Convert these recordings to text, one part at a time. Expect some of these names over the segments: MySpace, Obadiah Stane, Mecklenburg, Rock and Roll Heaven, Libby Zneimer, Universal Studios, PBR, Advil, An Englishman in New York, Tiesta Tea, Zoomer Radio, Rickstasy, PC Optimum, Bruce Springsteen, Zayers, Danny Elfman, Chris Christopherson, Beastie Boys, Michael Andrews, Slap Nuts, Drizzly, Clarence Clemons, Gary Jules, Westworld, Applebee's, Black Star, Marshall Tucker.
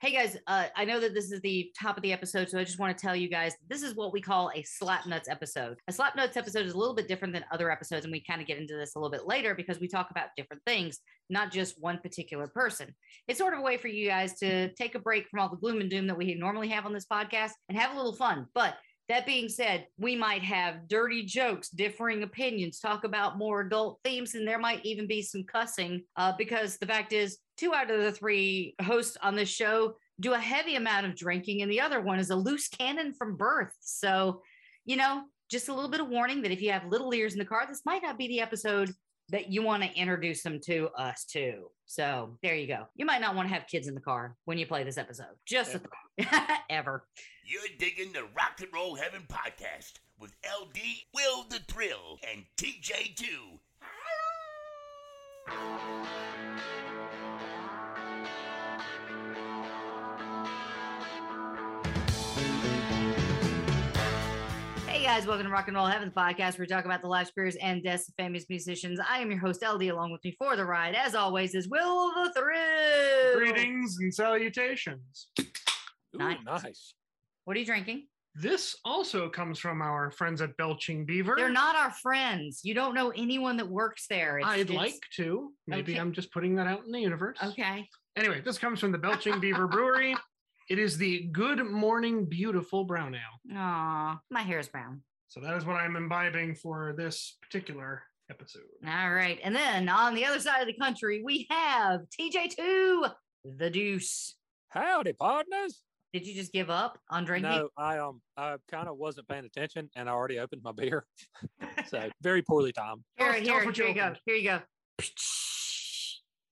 Hey guys, I know that this is the top of the episode, so I just want to tell you guys, this is what we call a Slap Nuts episode. A Slap Nuts episode is a little bit different than other episodes, and we kind of get into this a little bit later because we talk about different things, not just one particular person. It's sort of a way for you guys to take a break from all the gloom and doom that we normally have on this podcast and have a little fun. But that being said, we might have dirty jokes, differing opinions, talk about more adult themes, and there might even be some cussing because the fact is 2 out of the 3 hosts on this show do a heavy amount of drinking, and the other one is a loose cannon from birth. So, you know, just a little bit of warning that if you have little ears in the car, this might not be the episode that you want to introduce them to us too. So there you go. You might not want to have kids in the car when you play this episode. Just ever. You're digging the Rock and Roll Heaven podcast with LD, Will the Thrill, and TJ2. Hey guys, welcome to Rock and Roll Heaven podcast, where we talk about the life, careers, and deaths of famous musicians. I am your host, LD. Along with me for the ride, as always, is Will the Thrill. Greetings and salutations. Ooh, nice. What are you drinking? This also comes from our friends at Belching Beaver. They're not our friends. You don't know anyone that works there. I'd like to. Maybe okay. I'm just putting that out in the universe. Okay. Anyway, this comes from the Belching Beaver Brewery. It is the Good Morning Beautiful Brown Ale. Aw, my hair is brown. So that is what I'm imbibing for this particular episode. All right. And then on the other side of the country, we have TJ2, the Deuce. Howdy, partners. Did you just give up on drinking? No, I kind of wasn't paying attention, and I already opened my beer. So very poorly timed. Here you go. Here you go.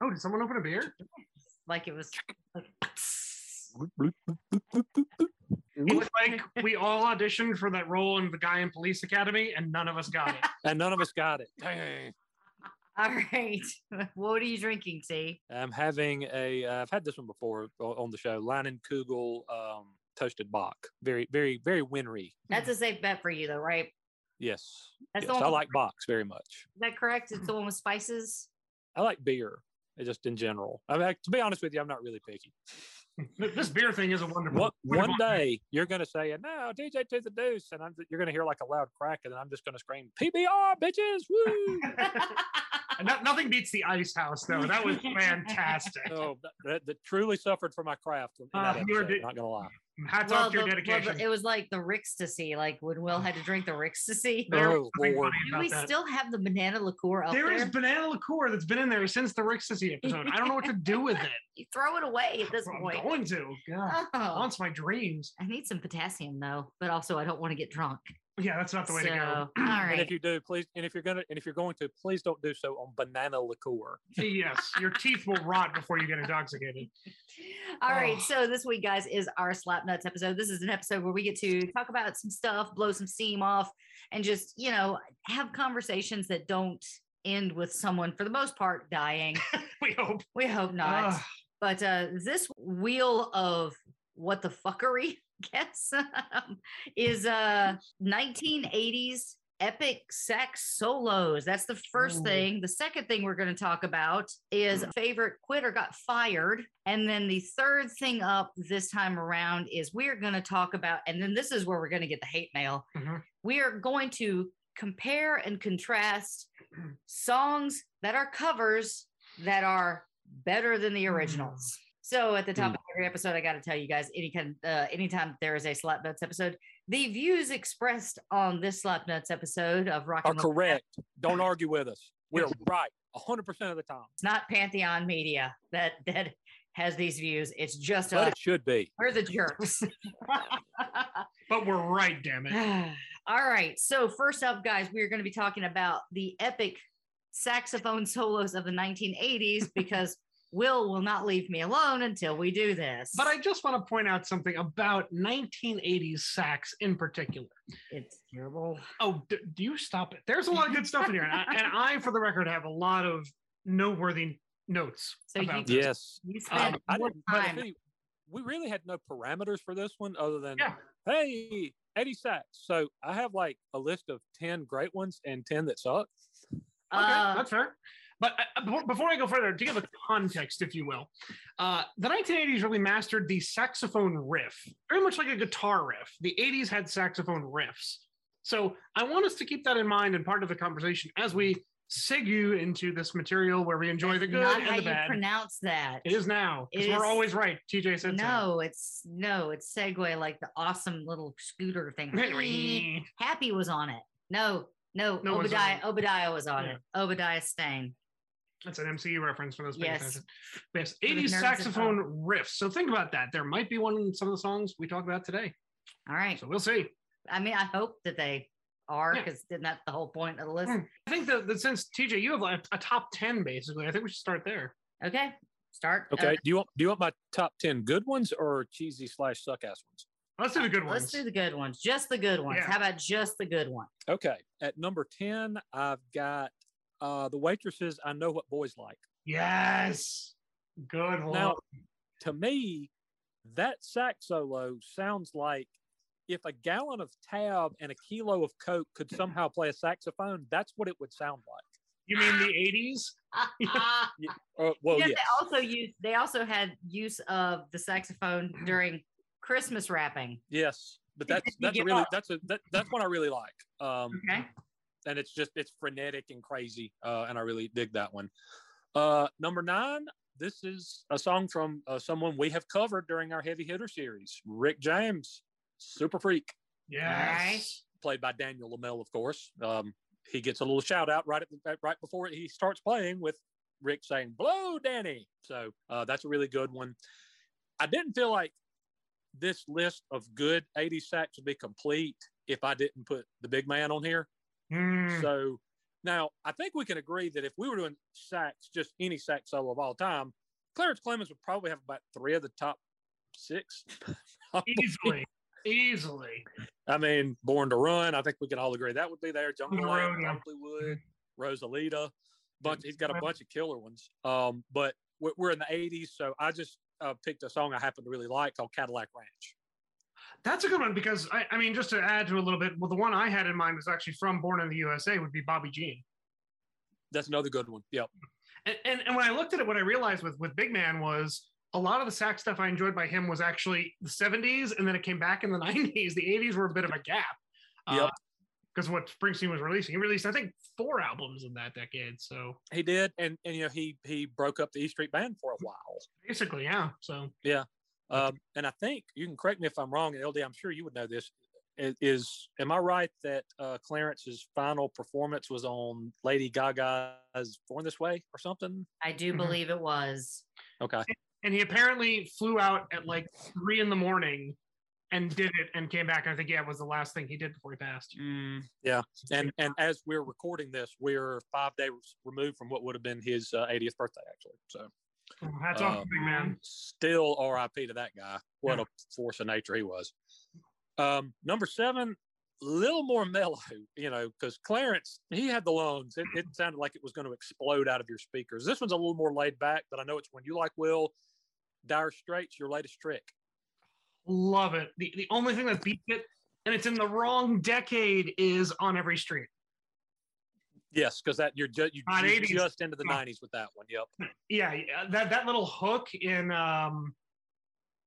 Oh, did someone open a beer? Like it was... Like, it was like we all auditioned for that role in the guy in Police Academy and none of us got it. Dang. All right. What are you drinking, T? I'm having I've had this one before on the show, Leinenkugel toasted Bock. Very, very, very wintry. That's a safe bet for you though, right? Yes. I like Bocks very much. Is that correct? It's the one with spices? I like beer, just in general. I mean, to be honest with you, I'm not really picky. This beer thing is a wonderful. One day you're going to say, "No, DJ to the Deuce," and you're going to hear like a loud crack, and then I'm just going to scream, "PBR, bitches!" Woo! Nothing beats the Ice House, though. That was fantastic. Oh, that truly suffered for my craft. Not going to lie. Hats off to your dedication. It was like the Rickstasy, like when Will had to drink the Rickstasy. Oh, Lord. Do we still have the banana liqueur up there? There is banana liqueur that's been in there since the Rickstasy episode. I don't know what to do with it. You throw it away at this point. I'm going to. God, haunts my dreams. I need some potassium, though, but also I don't want to get drunk. Yeah, that's not the way to go. All right. And if you do, please, and if you're going to, please don't do so on banana liqueur. Yes, your teeth will rot before you get intoxicated. All right. So this week, guys, is our Slap Nuts episode. This is an episode where we get to talk about some stuff, blow some steam off, and just, you know, have conversations that don't end with someone, for the most part, dying. We hope. We hope not. But this wheel of what the fuckery, I guess, is 1980s epic sax solos. That's the first thing. The second thing we're going to talk about is favorite quit or got fired. And then the third thing up this time around is we're going to talk about, and then this is where we're going to get the hate mail. Mm-hmm. We are going to compare and contrast songs that are covers that are better than the originals. So at the top of every episode, I got to tell you guys, anytime there is a Slap Nuts episode, the views expressed on this Slap Nuts episode of Rock and Roll correct. Don't argue with us. We're right 100% of the time. It's not Pantheon Media that has these views. It's just us. But it should be. We're the jerks. But we're right, damn it. All right. So first up, guys, we're going to be talking about the epic saxophone solos of the 1980s because Will not leave me alone until we do this. But I just want to point out something about 1980s sax in particular. It's terrible. Oh, do you stop it? There's a lot of good stuff in here. And I, for the record, have a lot of noteworthy notes. So about you, yes. You spent more time. We really had no parameters for this one other than, hey, 80 sax. So I have like a list of 10 great ones and 10 that suck. Okay, that's fair. But before I go further, to give a context, if you will, the 1980s really mastered the saxophone riff, very much like a guitar riff. The 80s had saxophone riffs. So I want us to keep that in mind and part of the conversation as we segue into this material where we enjoy the good and the bad. Not how you pronounce that. It is now, because we're always right, TJ said so. No, it's segue like the awesome little scooter thing. Happy was on it. No, Obadiah was on it. Obadiah Stane. That's an MCU reference for those. Yes, 80s saxophone riffs. So think about that. There might be one in some of the songs we talk about today. All right. So we'll see. I mean, I hope that they are, because isn't that the whole point of the list? I think that since, TJ, you have like a top 10, basically, I think we should start there. Okay. Start. Okay. Do you want my top 10 good ones or cheesy / suck-ass ones? Let's do the good ones. Let's do the good ones. Just the good ones. Yeah. How about just the good one? Okay. At number 10, I've got The Waitresses, I Know What Boys Like. Yes. Good one. Now, to me, that sax solo sounds like if a gallon of Tab and a kilo of Coke could somehow play a saxophone, that's what it would sound like. You mean the 80s? Well, yes. They also had use of the saxophone during Christmas wrapping. Yes, but that's what I really like. Okay. And it's frenetic and crazy, and I really dig that one. Number 9, this is a song from someone we have covered during our Heavy Hitter series, Rick James, Super Freak. Yes. Played by Daniel Lamell, of course. He gets a little shout out right before he starts playing with Rick saying, "Blow, Danny." So that's a really good one. I didn't feel like this list of good 80s sax would be complete if I didn't put the big man on here. So now I think we can agree that if we were doing sax, just any sax solo of all time, Clarence Clemons would probably have about 3 of the top 6. Easily. I mean, Born to Run, I think we can all agree that would be there. Jungleland probably would. Rosalita. He's got a bunch of killer ones. But we're in the 80s, so I just picked a song I happen to really like called Cadillac Ranch. That's a good one because, I mean, just to add to a little bit, well, the one I had in mind was actually from Born in the USA would be Bobby Jean. That's another good one. Yep. And when I looked at it, what I realized with Big Man was a lot of the sax stuff I enjoyed by him was actually the 70s, and then it came back in the 90s. The 80s were a bit of a gap. Yep. Because what Springsteen was releasing, he released, I think, 4 albums in that decade. So he did, and you know he broke up the E Street Band for a while. Basically, yeah. So yeah, and I think you can correct me if I'm wrong. LD, I'm sure you would know this. Am I right that Clarence's final performance was on Lady Gaga's "Born This Way" or something? I do believe it was. Okay. And he apparently flew out at like 3 in the morning. And did it and came back. I think, it was the last thing he did before he passed. Yeah. And as we're recording this, we're 5 days removed from what would have been his 80th birthday, actually. So hats off, big man. Still RIP to that guy. What a force of nature he was. Number 7, a little more mellow, you know, because Clarence, he had the lungs. It sounded like it was going to explode out of your speakers. This one's a little more laid back, but I know it's one you like, Will. Dire Straits, Your Latest Trick. love it. The only thing that beats it, and it's in the wrong decade, is On Every Street. Yes, because that you're just into the 90s with that one. Yep. Yeah, that little hook in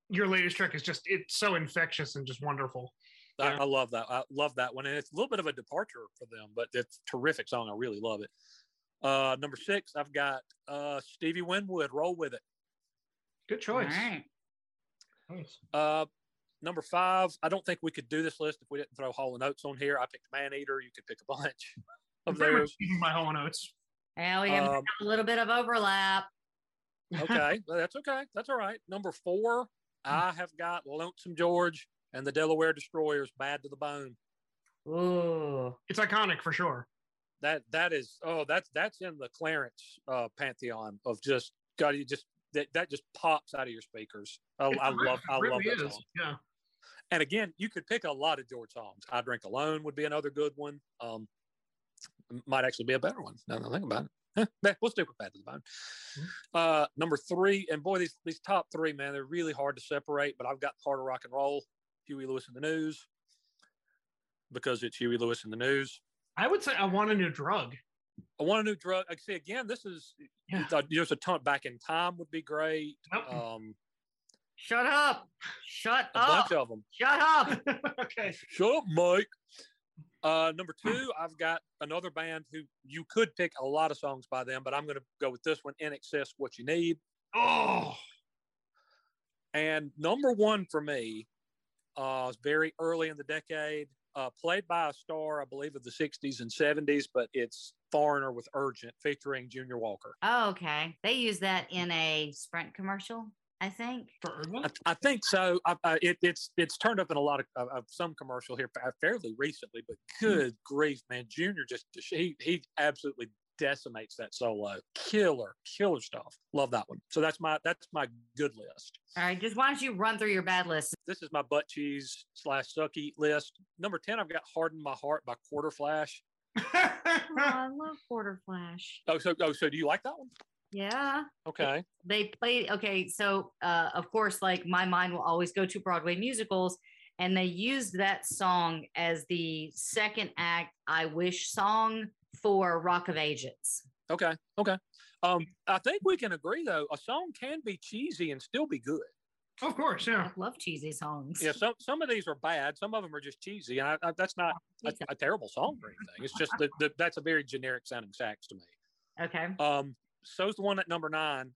your latest trick is just, it's so infectious and just wonderful. I love that. I love that one. And it's a little bit of a departure for them, but it's a terrific song. I really love it. Number six, I've got Stevie Winwood, Roll With It. Good choice. All right. Number five, I don't think we could do this list if we didn't throw Hall & Oates on here. I picked Maneater. You could pick a bunch of those. My Hall & Oates. Yeah, we have a little bit of overlap. Okay. Well, that's okay. That's all right. Number four, I have got Lonesome George and the Delaware Destroyers, Bad to the Bone. Ooh. It's iconic for sure. That's in the Clarence pantheon of just, God, you just, that just pops out of your speakers. I love that song. Yeah. And again, you could pick a lot of George songs. I Drink Alone would be another good one. Might actually be a better one now that I think about it. We'll stick with Bad to the Bone. Number three, and boy, these top three, man, they're really hard to separate, but I've got Part of Rock and Roll, Huey Lewis and the News, because it's Huey Lewis and the News. I would say I want a new drug. I want a new drug. I see, again, this is, there's a ton. Back in Time would be great. Nope. Shut up. Bunch of them. Shut up. Okay. Shut up, Mike. Number two, I've got another band who you could pick a lot of songs by them, but I'm going to go with this one, INXS, What You Need. Oh. And number one for me, was very early in the decade. Played by a star, I believe, of the 60s and 70s, but it's Foreigner with Urgent featuring Junior Walker. Oh, okay. They use that in a Sprint commercial, I think. For Urgent? I think so. It's turned up in a lot of some commercial here fairly recently, but good grief, man. Junior he absolutely decimates that solo. Killer stuff. Love that one. So that's my good list. All right, just why don't you run through your bad list? This is my butt cheese / sucky list. Number 10, I've got Harden My Heart by Quarterflash. Oh, I love Quarterflash. So do you like that one? Yeah. Okay. They played. Okay, so of course, like, my mind will always go to Broadway musicals, and they used that song as the second act I Wish song for Rock of Ages. Okay. I think we can agree, though, a song can be cheesy and still be good. Of course, yeah. I love cheesy songs. Yeah, some of these are bad. Some of them are just cheesy, and that's not a terrible song or anything. It's just that's a very generic-sounding sax to me. Okay. So's the one at number 9,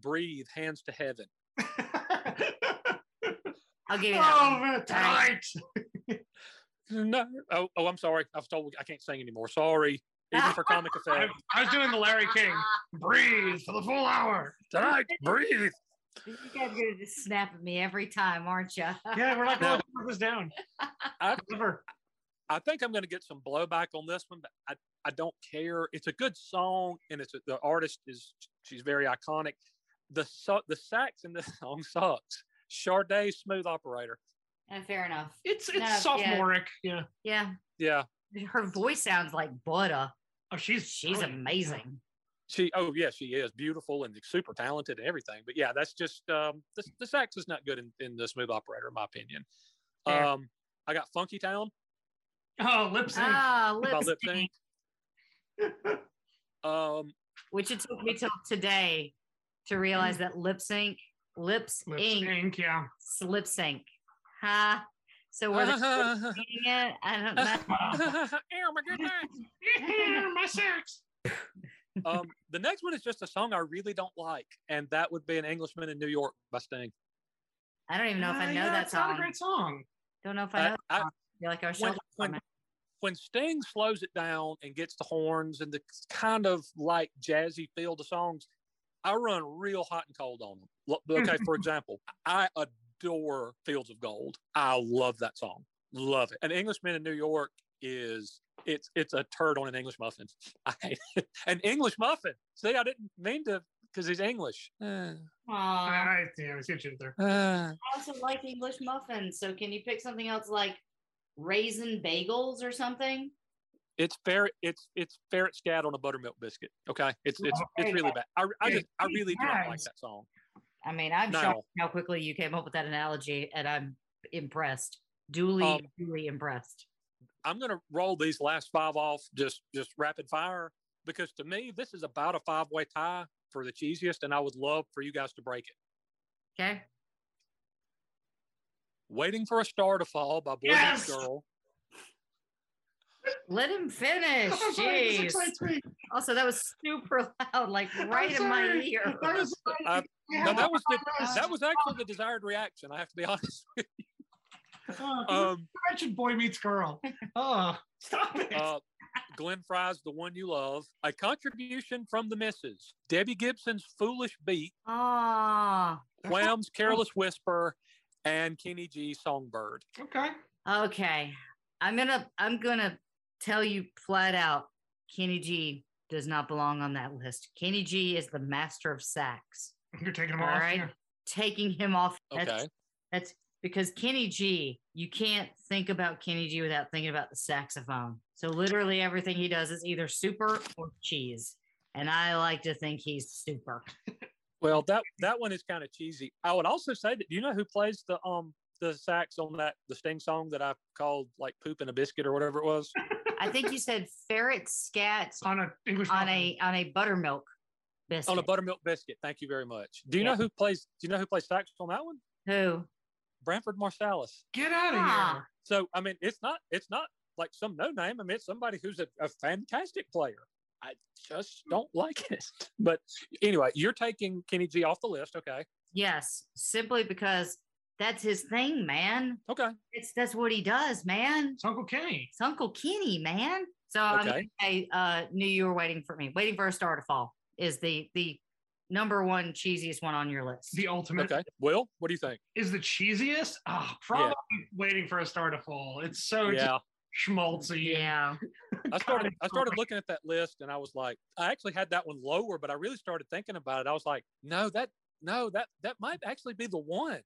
Breathe, Hands to Heaven. I'll give you that. Tight. No. Oh, I'm sorry. I was told I can't sing anymore. Sorry. Even for comic effect. I was doing the Larry King. Breathe for the full hour. Tonight, breathe. You guys are going to just snap at me every time, aren't you? Yeah, we're not going to put this down. I think I'm going to get some blowback on this one, but I don't care. It's a good song, and the artist she's very iconic. The sax in this song sucks. Sade, Smooth Operator. And fair enough. It's sophomoric. Yeah. Her voice sounds like butter. Oh, she's amazing. She is beautiful and super talented and everything. But yeah, that's just the sax is not good in the Smooth Operator, in my opinion. Fair. I got Funky Town. Oh, Lip Sync. Which it took me till today to realize that Lip Sync. So we're reading it. I don't know. Oh my goodness! My sex. The next one is just a song I really don't like, and that would be An Englishman in New York by Sting. I don't even know if I know that song. It's not a great song. Don't know if I know. When Sting slows it down and gets the horns and the kind of like jazzy feel to songs, I run real hot and cold on them. Okay, for example, I adore Fields of Gold. I love that song. Love it. An Englishman in New York is it's a turd on an English muffin. An English muffin. See, I didn't mean to, because he's English. I see what you did there. I also like English muffins. So can you pick something else, like raisin bagels or something? It's ferret scat on a buttermilk biscuit. Okay, it's really bad. I really do not like that song. I mean, I'm shocked how quickly you came up with that analogy, and I'm impressed. Duly impressed. I'm going to roll these last five off just rapid fire, because to me, this is about a five-way tie for the cheesiest, and I would love for you guys to break it. Okay. Waiting for a Star to Fall by Boy Meets Girl. Let him finish. Jeez. Also, that was super loud, like right in my ear. That was actually the desired reaction. I have to be honest with you. Wretched Boy Meets Girl. Oh, stop it. Glenn Fry's The One You Love. A contribution from the misses. Debbie Gibson's Foolish Beat. Wham's Careless Whisper. And Kenny G, Songbird. Okay. I'm gonna tell you flat out, Kenny G does not belong on that list. Kenny G is the master of sax. You're taking him off. All right. Yeah. Taking him off. Okay. That's because Kenny G, you can't think about Kenny G without thinking about the saxophone. So literally everything he does is either super or cheese. And I like to think he's super. Well, that one is kind of cheesy. I would also say that, do you know who plays the sax on the Sting song that I called like "Poop in a Biscuit" or whatever it was? I think you said ferret scat on an English on a buttermilk biscuit. On a buttermilk biscuit. Thank you very much. Do you know who plays sax on that one? Who? Branford Marsalis. Get out of here! So I mean, it's not like some no name. I mean, it's somebody who's a fantastic player. I just don't like it. But anyway, you're taking Kenny G off the list, okay? Yes, simply because that's his thing, man. Okay. That's what he does, man. It's Uncle Kenny. It's Uncle Kenny, man. So I'm going to say, knew you were waiting for me. Waiting for a Star to Fall is the number one cheesiest one on your list. The ultimate. Okay. Will, what do you think? Is the cheesiest? Oh, probably Waiting for a Star to Fall. It's so schmaltzy. Yeah. I started looking at that list, and I was like, I actually had that one lower, but I really started thinking about it. I was like, that might actually be the one.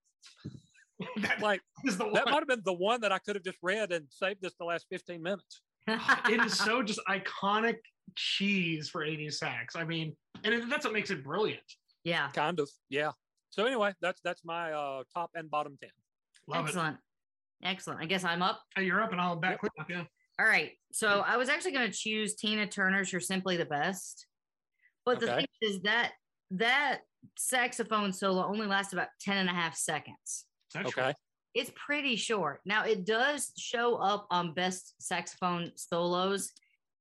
That might have been the one that I could have just read and saved this the last 15 minutes. It is so just iconic cheese for 80s sax. I mean, and that's what makes it brilliant. Yeah. Kind of. Yeah. So anyway, that's my top and bottom 10. Love Excellent. It. Excellent. I guess I'm up. Oh, you're up, and I'll back up. Yeah. All right. So I was actually going to choose Tina Turner's "You're Simply the Best," but the thing is that saxophone solo only lasts about 10.5 seconds. That's okay. Short. It's pretty short. Now it does show up on best saxophone solos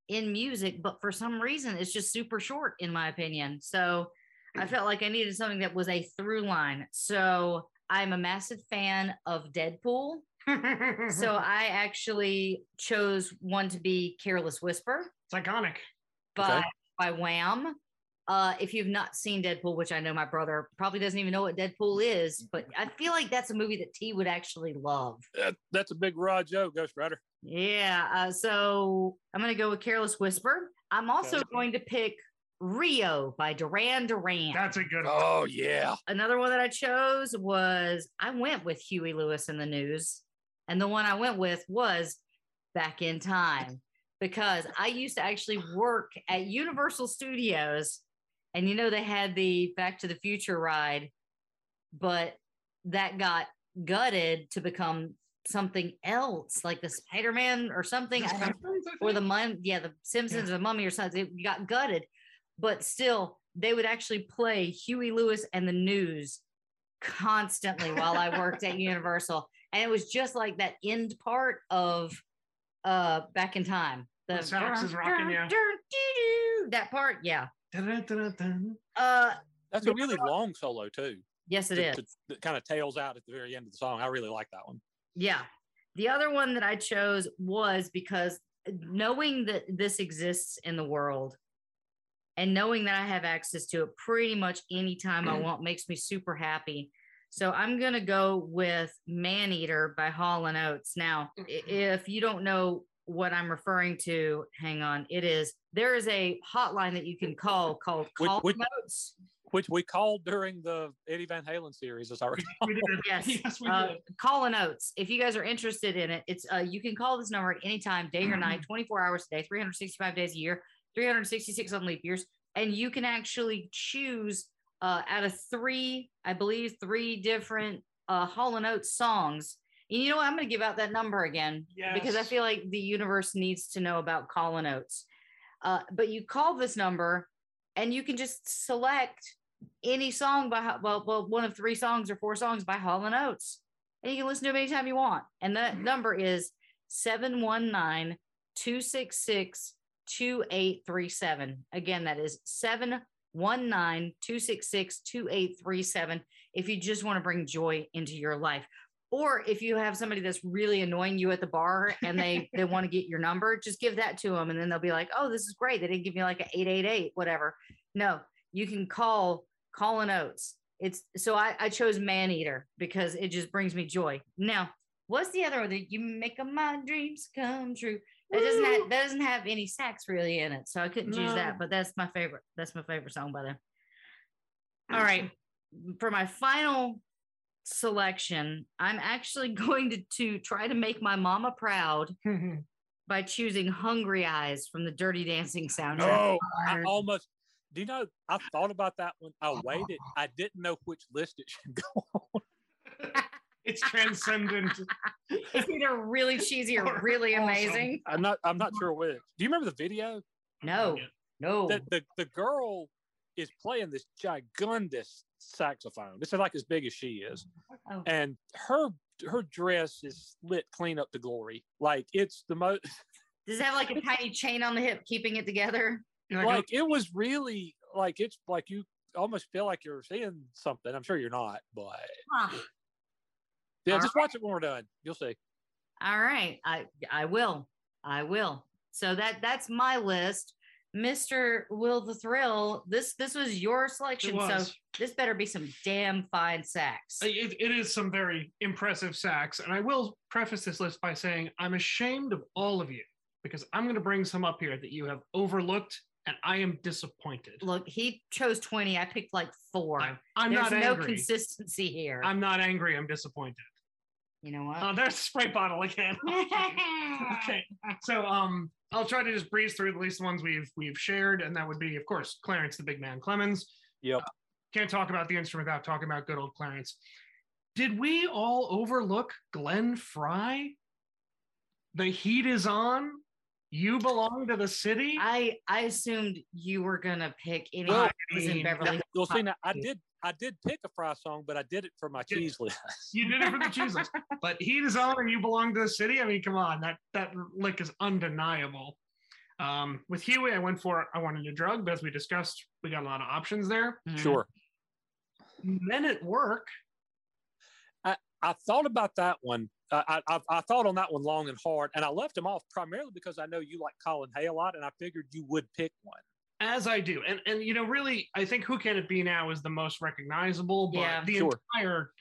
in music, but for some reason it's just super short, in my opinion. So I felt like I needed something that was a through line. So I'm a massive fan of Deadpool. So I actually chose one to be "Careless Whisper." It's iconic. By Wham. If you've not seen Deadpool, which I know my brother probably doesn't even know what Deadpool is, but I feel like that's a movie that T would actually love. That's a big raw joke, Ghost Rider. Yeah. So I'm going to go with "Careless Whisper." I'm also going to pick "Rio" by Duran Duran. That's a good one. Oh, yeah. Another one that I chose was, I went with Huey Lewis and the News. And the one I went with was "Back in Time," because I used to actually work at Universal Studios, and they had the Back to the Future ride, but that got gutted to become something else, like the Spider-Man or something, or the Simpsons or the Mummy or something. It got gutted, but still they would actually play Huey Lewis and the News constantly while I worked at Universal. And it was just like that end part of "Back in Time." The sax is rocking, that part, that's a really long solo too. Yes, it is. It kind of tails out at the very end of the song. I really like that one. Yeah. The other one that I chose was because, knowing that this exists in the world and knowing that I have access to it pretty much anytime I want, makes me super happy. So I'm going to go with "Maneater" by Hall & Oates. Now, if you don't know what I'm referring to, hang on. There is a hotline that you can call called Call & Oates, which we called during the Eddie Van Halen series, as I recall. We did. Yes, we did. Call & Oates. If you guys are interested in it, it's you can call this number at any time, day or night, 24 hours a day, 365 days a year, 366 on leap years, and you can actually choose out of three, I believe, three different Hall & Oates songs. And you know what? I'm going to give out that number again, because I feel like the universe needs to know about Hall & Oates. But you call this number and you can just select any song by, well, one of three songs or four songs by Hall & Oates. And you can listen to them anytime you want. And that number is 719-266-2837. Again, that is 719-266-2837. If you just want to bring joy into your life, or if you have somebody that's really annoying you at the bar and they want to get your number, just give that to them. And then they'll be like, oh, this is great. They didn't give me like an 888, whatever. No, you can call Hall & Oates. It's so I chose Man Eater because it just brings me joy. Now, what's the other one that you make my dreams come true? That doesn't have any sax really in it, so I couldn't choose that. But that's my favorite. That's my favorite song by them. All right, for my final selection, I'm actually going to try to make my mama proud by choosing "Hungry Eyes" from the Dirty Dancing soundtrack. Oh, I almost. Do you know, I thought about that one. I waited. I didn't know which list it should go on. It's transcendent. It's either really cheesy or really amazing. I'm not sure which. Do you remember the video? No. The girl is playing this gigundous saxophone. This is like as big as she is. Oh. And her dress is slit clean up to glory. Like it's the most. Does it have like a tiny chain on the hip keeping it together? Like it was really like, it's like you almost feel like you're seeing something. I'm sure you're not, but yeah, all just right. Watch it when we're done. You'll see. All right, I will. So that's my list, Mr. Will the Thrill. This was your selection, so this better be some damn fine sax. It is some very impressive sax, and I will preface this list by saying I'm ashamed of all of you because I'm going to bring some up here that you have overlooked. And I am disappointed. Look, he chose 20. I picked like 4. I'm not angry. There's no consistency here. I'm not angry. I'm disappointed. You know what? Oh, there's a spray bottle again. Okay. So I'll try to just breeze through at least the ones we've shared. And that would be, of course, Clarence, the big man, Clemons. Yep. Can't talk about the instrument without talking about good old Clarence. Did we all overlook Glenn Frey? The Heat Is On? You Belong to the City? I assumed you were gonna pick any in Beverly. You'll see now, I did pick a Fry song, but I did it for my cheese list. You did it for the cheese list. But Heat Is On and You Belong to the City. I mean, come on, that lick is undeniable. With Huey, I went for I Wanted a Drug, but as we discussed, we got a lot of options there. Mm-hmm. Sure. Men at Work. I thought about that one. I thought on that one long and hard, and I left him off primarily because I know you like Colin Hay a lot, and I figured you would pick one. As I do. And you know, really, I think Who Can It Be Now is the most recognizable, but entire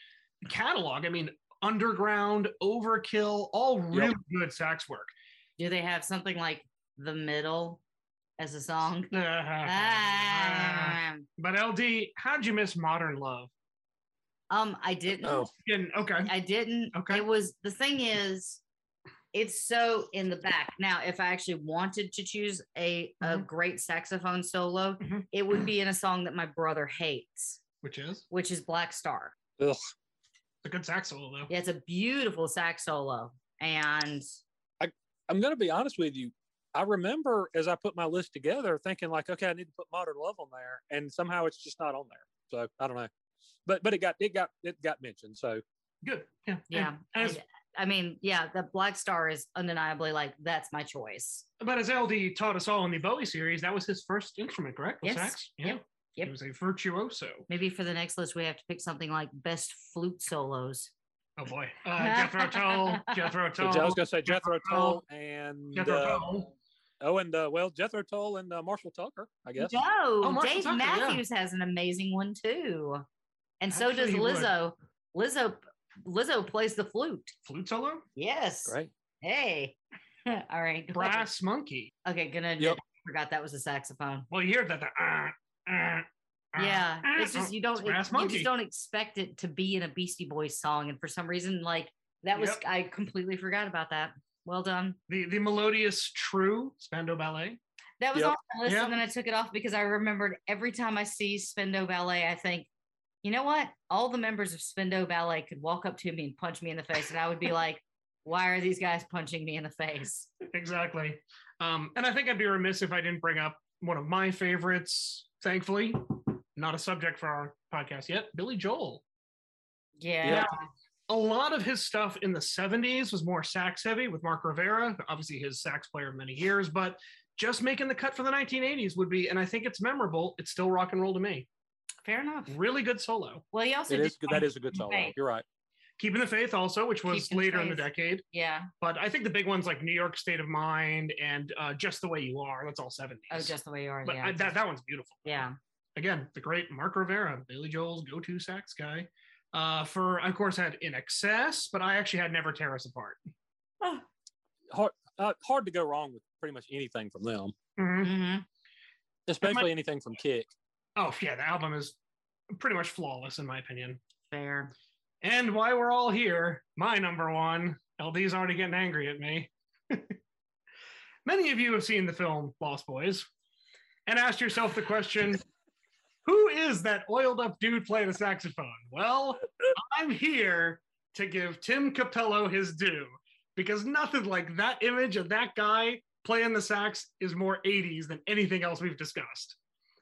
catalog, I mean, Underground, Overkill, all really good sax work. Do they have something like The Middle as a song? But LD, how'd you miss Modern Love? I didn't. Oh. I didn't. Okay. The thing is, it's so in the back. Now, if I actually wanted to choose a great saxophone solo, it would be in a song that my brother hates. Which is Black Star. Ugh. It's a good sax solo, though. Yeah, it's a beautiful sax solo. And I'm going to be honest with you. I remember as I put my list together thinking like, okay, I need to put Modern Love on there. And somehow it's just not on there. So I don't know. But it got mentioned, so good. Yeah. The Black Star is undeniably like that's my choice. But as LD taught us all in the Bowie series, that was his first instrument, correct? Yes. Sax? Yeah. Yep. He was a virtuoso. Maybe for the next list, we have to pick something like best flute solos. Oh boy, Jethro Tull. I was gonna say Jethro Tull. Oh, and Jethro Tull and Marshall Tucker, I guess. No, Dave Tucker, Matthews has an amazing one too. And actually, so does Lizzo. Lizzo plays the flute. Flute solo? Yes. Right. Hey. All right. Brass Monkey. Okay, gonna I forgot that was a saxophone. Well, you hear that. It's just you just don't expect it to be in a Beastie Boys song, and for some reason, like that was I completely forgot about that. Well done. The melodious True, Spandau Ballet. That was on my list, and then I took it off because I remembered every time I see Spandau Ballet, I think, you know what? All the members of Spandau Ballet could walk up to me and punch me in the face, and I would be like, why are these guys punching me in the face? Exactly. And I think I'd be remiss if I didn't bring up one of my favorites, thankfully, not a subject for our podcast yet, Billy Joel. Yeah. A lot of his stuff in the 70s was more sax heavy with Mark Rivera, obviously his sax player of many years, but just making the cut for the 1980s would be, and I think it's memorable, it's still rock and roll to me. Fair enough. Really good solo. Well, he also that is a good solo. Faith. You're right. Keeping the Faith also, which was later in the decade. Yeah. But I think the big ones like New York State of Mind and Just the Way You Are, that's all 70s. Oh, Just the Way You Are, but yeah. That one's beautiful. Yeah. Again, the great Mark Rivera, Billy Joel's go-to sax guy. I of course, had In Excess, but I actually had Never Tear Us Apart. Oh. Hard to go wrong with pretty much anything from them. Mm-hmm. Especially anything from Kick. Oh, yeah, the album is pretty much flawless, in my opinion. Fair. And why we're all here, my number one, LD's already getting angry at me. Many of you have seen the film Lost Boys and asked yourself the question, who is that oiled up dude playing the saxophone? Well, I'm here to give Tim Capello his due, because nothing like that image of that guy playing the sax is more 80s than anything else we've discussed.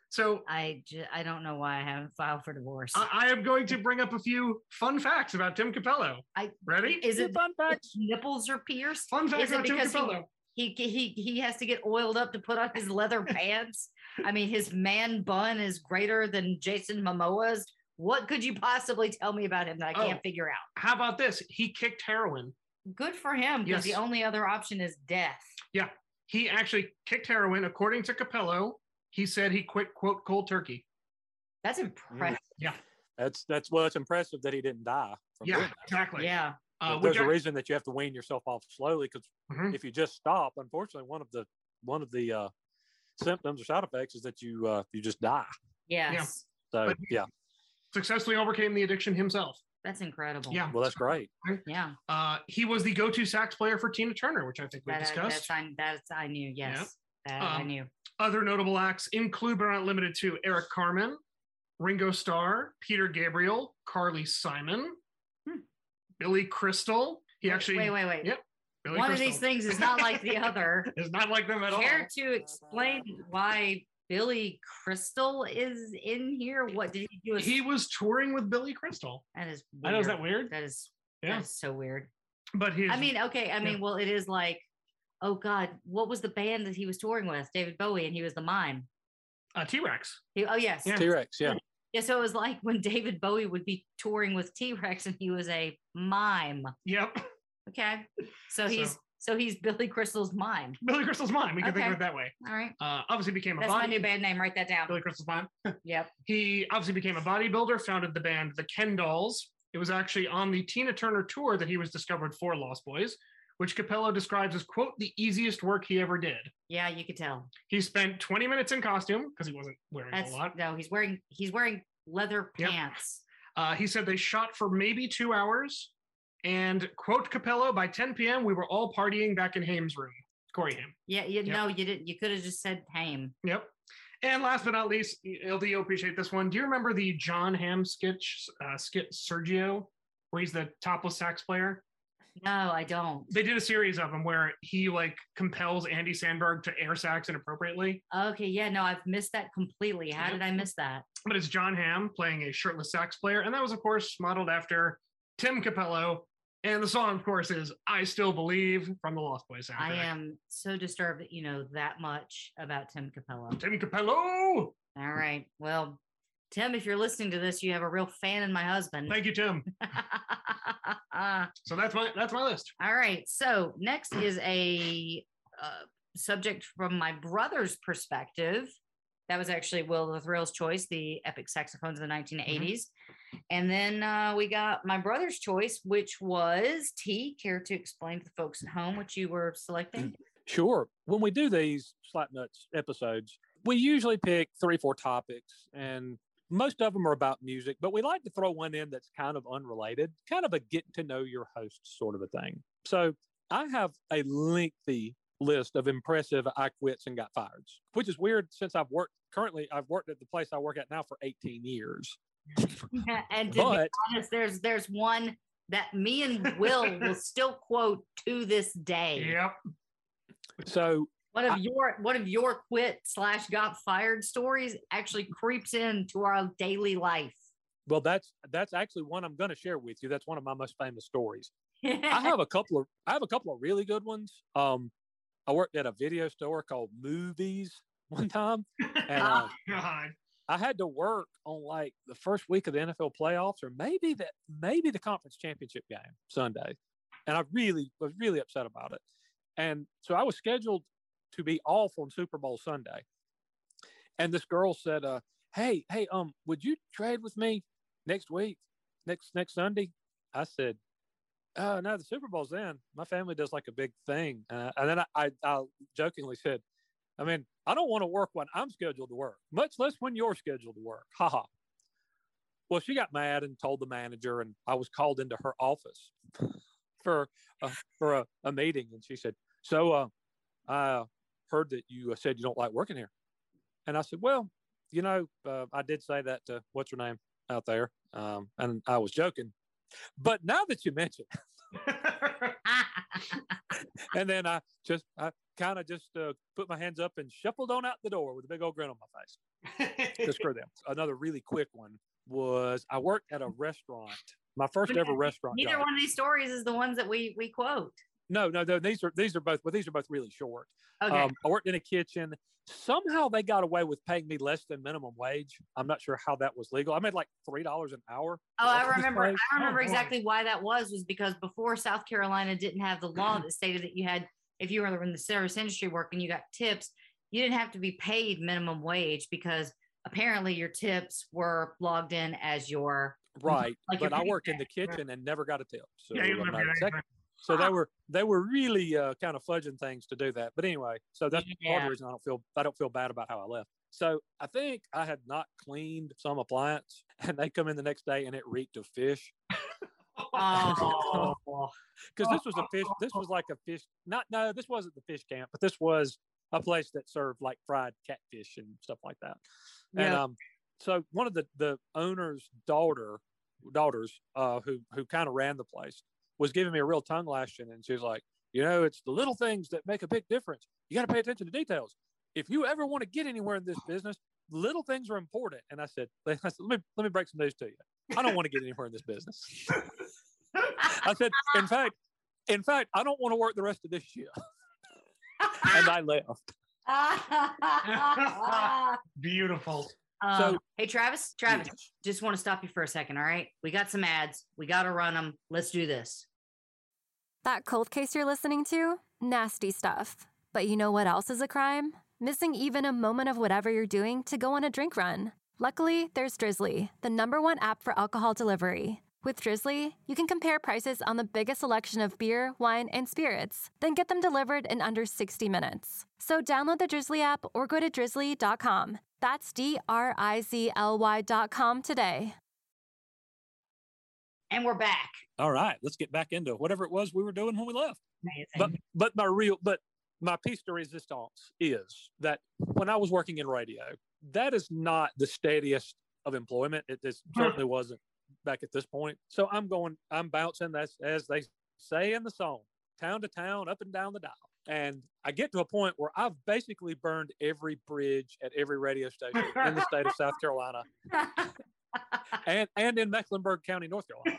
So I don't know why I haven't filed for divorce. I am going to bring up a few fun facts about Tim Capello. Ready? Is it fun facts? Nipples are pierced? Fun facts about Tim Capello. He has to get oiled up to put on his leather pants. I mean, his man bun is greater than Jason Momoa's. What could you possibly tell me about him that I can't figure out? How about this? He kicked heroin. Good for him, because the only other option is death. Yeah, he actually kicked heroin. According to Capello, he said he quit, quote, cold turkey. That's impressive. Yeah. It's impressive that he didn't die from doing that. Exactly. Yeah. There's a reason that you have to wean yourself off slowly, because if you just stop, unfortunately, one of the symptoms or side effects is that you just die. Yes. Yeah. So successfully overcame the addiction himself. That's incredible. Yeah. Well, that's great. Yeah. He was the go-to sax player for Tina Turner, which I think we discussed. I knew. Yes. Yeah. I knew. Other notable acts include, but are not limited to, Eric Carmen, Ringo Starr, Peter Gabriel, Carly Simon, Billy Crystal. Wait. Yep. Billy One Crystal. Of these things is not like the other. It's not like them at all. Care to explain why Billy Crystal is in here? What did he do? He was touring with Billy Crystal. That is weird. I know, is that weird? That is so weird. But well, it is like, oh God, what was the band that he was touring with? David Bowie, and he was the mime. T-Rex. T-Rex, yeah. Yeah, so it was like when David Bowie would be touring with T-Rex and he was a mime. Yep. Okay, so he's Billy Crystal's mime. Billy Crystal's mime. We can think of it that way. All right. Obviously became a. That's my new band name. Write that down. Billy Crystal's mime. Yep. He obviously became a bodybuilder. Founded the band the Ken Dolls. It was actually on the Tina Turner tour that he was discovered for Lost Boys, which Capello describes as, quote, the easiest work he ever did. Yeah, you could tell. He spent 20 minutes in costume because he wasn't wearing a lot. No, he's wearing leather pants. Yep. He said they shot for maybe 2 hours. And, quote Capello, by 10 p.m., we were all partying back in Haim's room. Corey Haim. Yeah, no, you didn't. You could have just said Haim. Yep. And last but not least, LD, you'll appreciate this one. Do you remember the John Hamm skit Sergio, where he's the topless sax player? No, I don't. They did a series of them where he, compels Andy Sandberg to air sax inappropriately. Okay, yeah, no, I've missed that completely. How did I miss that? But it's John Hamm playing a shirtless sax player, and that was, of course, modeled after Tim Capello. And the song, of course, is I Still Believe from the Lost Boys soundtrack. I am so disturbed that you know that much about Tim Capello. Tim Capello! All right. Well, Tim, if you're listening to this, you have a real fan in my husband. Thank you, Tim. So that's my list. All right. So next is a subject from my brother's perspective. That was actually Will the Thrill's choice, the epic saxophones of the 1980s. Mm-hmm. And then we got my brother's choice, which was T. Care to explain to the folks at home what you were selecting? Sure. When we do these Slap Nuts episodes, we usually pick 3 or 4 topics, and most of them are about music, but we like to throw one in that's kind of unrelated, kind of a get-to-know-your-host sort of a thing. So I have a lengthy list of impressive I quits and got fireds, which is weird since I've worked at the place I work at now for 18 years. Yeah, and to be honest, there's one that me and Will will still quote to this day. Yep. So one of your quit/got fired stories actually creeps into our daily life. Well, that's actually one I'm going to share with you. That's one of my most famous stories. I have a couple of really good ones. I worked at a video store called Movies one time, and God. I had to work on like the first week of the NFL playoffs, or maybe the conference championship game Sunday, and I really was really upset about it. And so I was scheduled to be off on Super Bowl Sunday, and this girl said, "Hey, would you trade with me next week, next Sunday?" I said, "Oh no, the Super Bowl's in. My family does like a big thing," and then I jokingly said, "I mean, I don't want to work when I'm scheduled to work, much less when you're scheduled to work." Ha ha. Well, she got mad and told the manager, and I was called into her office for a meeting, and she said, "So, I heard that you said you don't like working here," and I said, "Well, you know, I did say that to what's her name out there, and I was joking." But now that you mention it, and then I kind of just put my hands up and shuffled on out the door with a big old grin on my face. Just screw them. Another really quick one was I worked at a restaurant, my first ever restaurant. Neither one of these stories is the ones that we quote. No. These are both really short. Okay. I worked in a kitchen. Somehow they got away with paying me less than minimum wage. I'm not sure how that was legal. I made like $3 an hour. Oh, I remember exactly why that was because before South Carolina didn't have the law that stated that you had, if you were in the service industry working, you got tips, you didn't have to be paid minimum wage because apparently your tips were logged in as your... Right, like but I worked in the kitchen and never got a tip. So yeah, you So they were really kind of fudging things to do that. But anyway, so that's part of the reason I don't feel bad about how I left. So I think I had not cleaned some appliance, and they come in the next day and it reeked of fish. Oh, because this was a fish. This was like a fish. This wasn't the fish camp, but this was a place that served like fried catfish and stuff like that. Yeah. And so one of the owner's daughters who kind of ran the place was giving me a real tongue lashing, and she was like, "You know, it's the little things that make a big difference. You got to pay attention to details. If you ever want to get anywhere in this business, little things are important." And I said let me break some news to you. I don't want to get anywhere in this business. I said, in fact, I don't want to work the rest of this year. And I left. Beautiful. So, hey, Travis, just want to stop you for a second, all right? We got some ads. We got to run them. Let's do this. That cold case you're listening to? Nasty stuff. But you know what else is a crime? Missing even a moment of whatever you're doing to go on a drink run. Luckily, there's Drizzly, the #1 app for alcohol delivery. With Drizzly, you can compare prices on the biggest selection of beer, wine, and spirits, then get them delivered in under 60 minutes. So download the Drizzly app or go to drizzly.com. That's DRIZLY.com today. And we're back. All right, let's get back into whatever it was we were doing when we left. Amazing. But my piece de resistance is that when I was working in radio, that is not the steadiest of employment. It certainly wasn't back at this point. So I'm bouncing, that's as they say in the song, town to town, up and down the dial. And I get to a point where I've basically burned every bridge at every radio station in the state of South Carolina and in Mecklenburg County, North Carolina,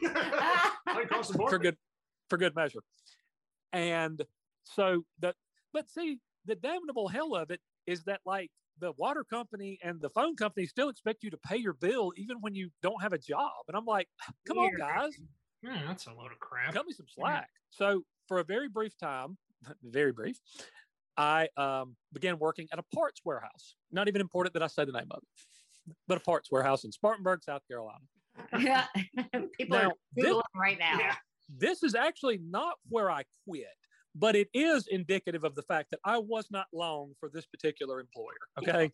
for good measure. And so but see, the damnable hell of it is that like the water company and the phone company still expect you to pay your bill even when you don't have a job. And I'm like, come on, guys. Yeah, that's a load of crap. Cut me some slack. Yeah. So for a very brief time, I began working at a parts warehouse. Not even important that I say the name of it, but a parts warehouse in Spartanburg, South Carolina. Yeah, people are Googling right now. Yeah. This is actually not where I quit, but it is indicative of the fact that I was not long for this particular employer, okay?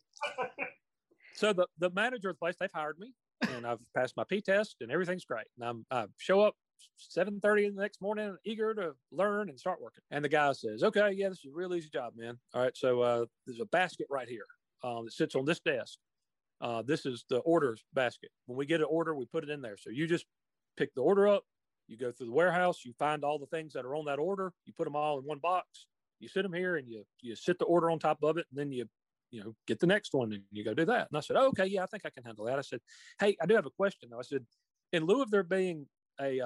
So the manager of the place, they've hired me, and I've passed my P test, and everything's great. And I show up, 7:30 the next morning, eager to learn and start working. And the guy says, okay, yeah, this is a real easy job, man. All right, so there's a basket right here that sits on this desk. This is the orders basket. When we get an order, we put it in there. So you just pick the order up. You go through the warehouse. You find all the things that are on that order. You put them all in one box. You sit them here, and you sit the order on top of it, and then you get the next one, and you go do that. And I said, oh, okay, yeah, I think I can handle that. I said, hey, I do have a question, though. I said, in lieu of there being a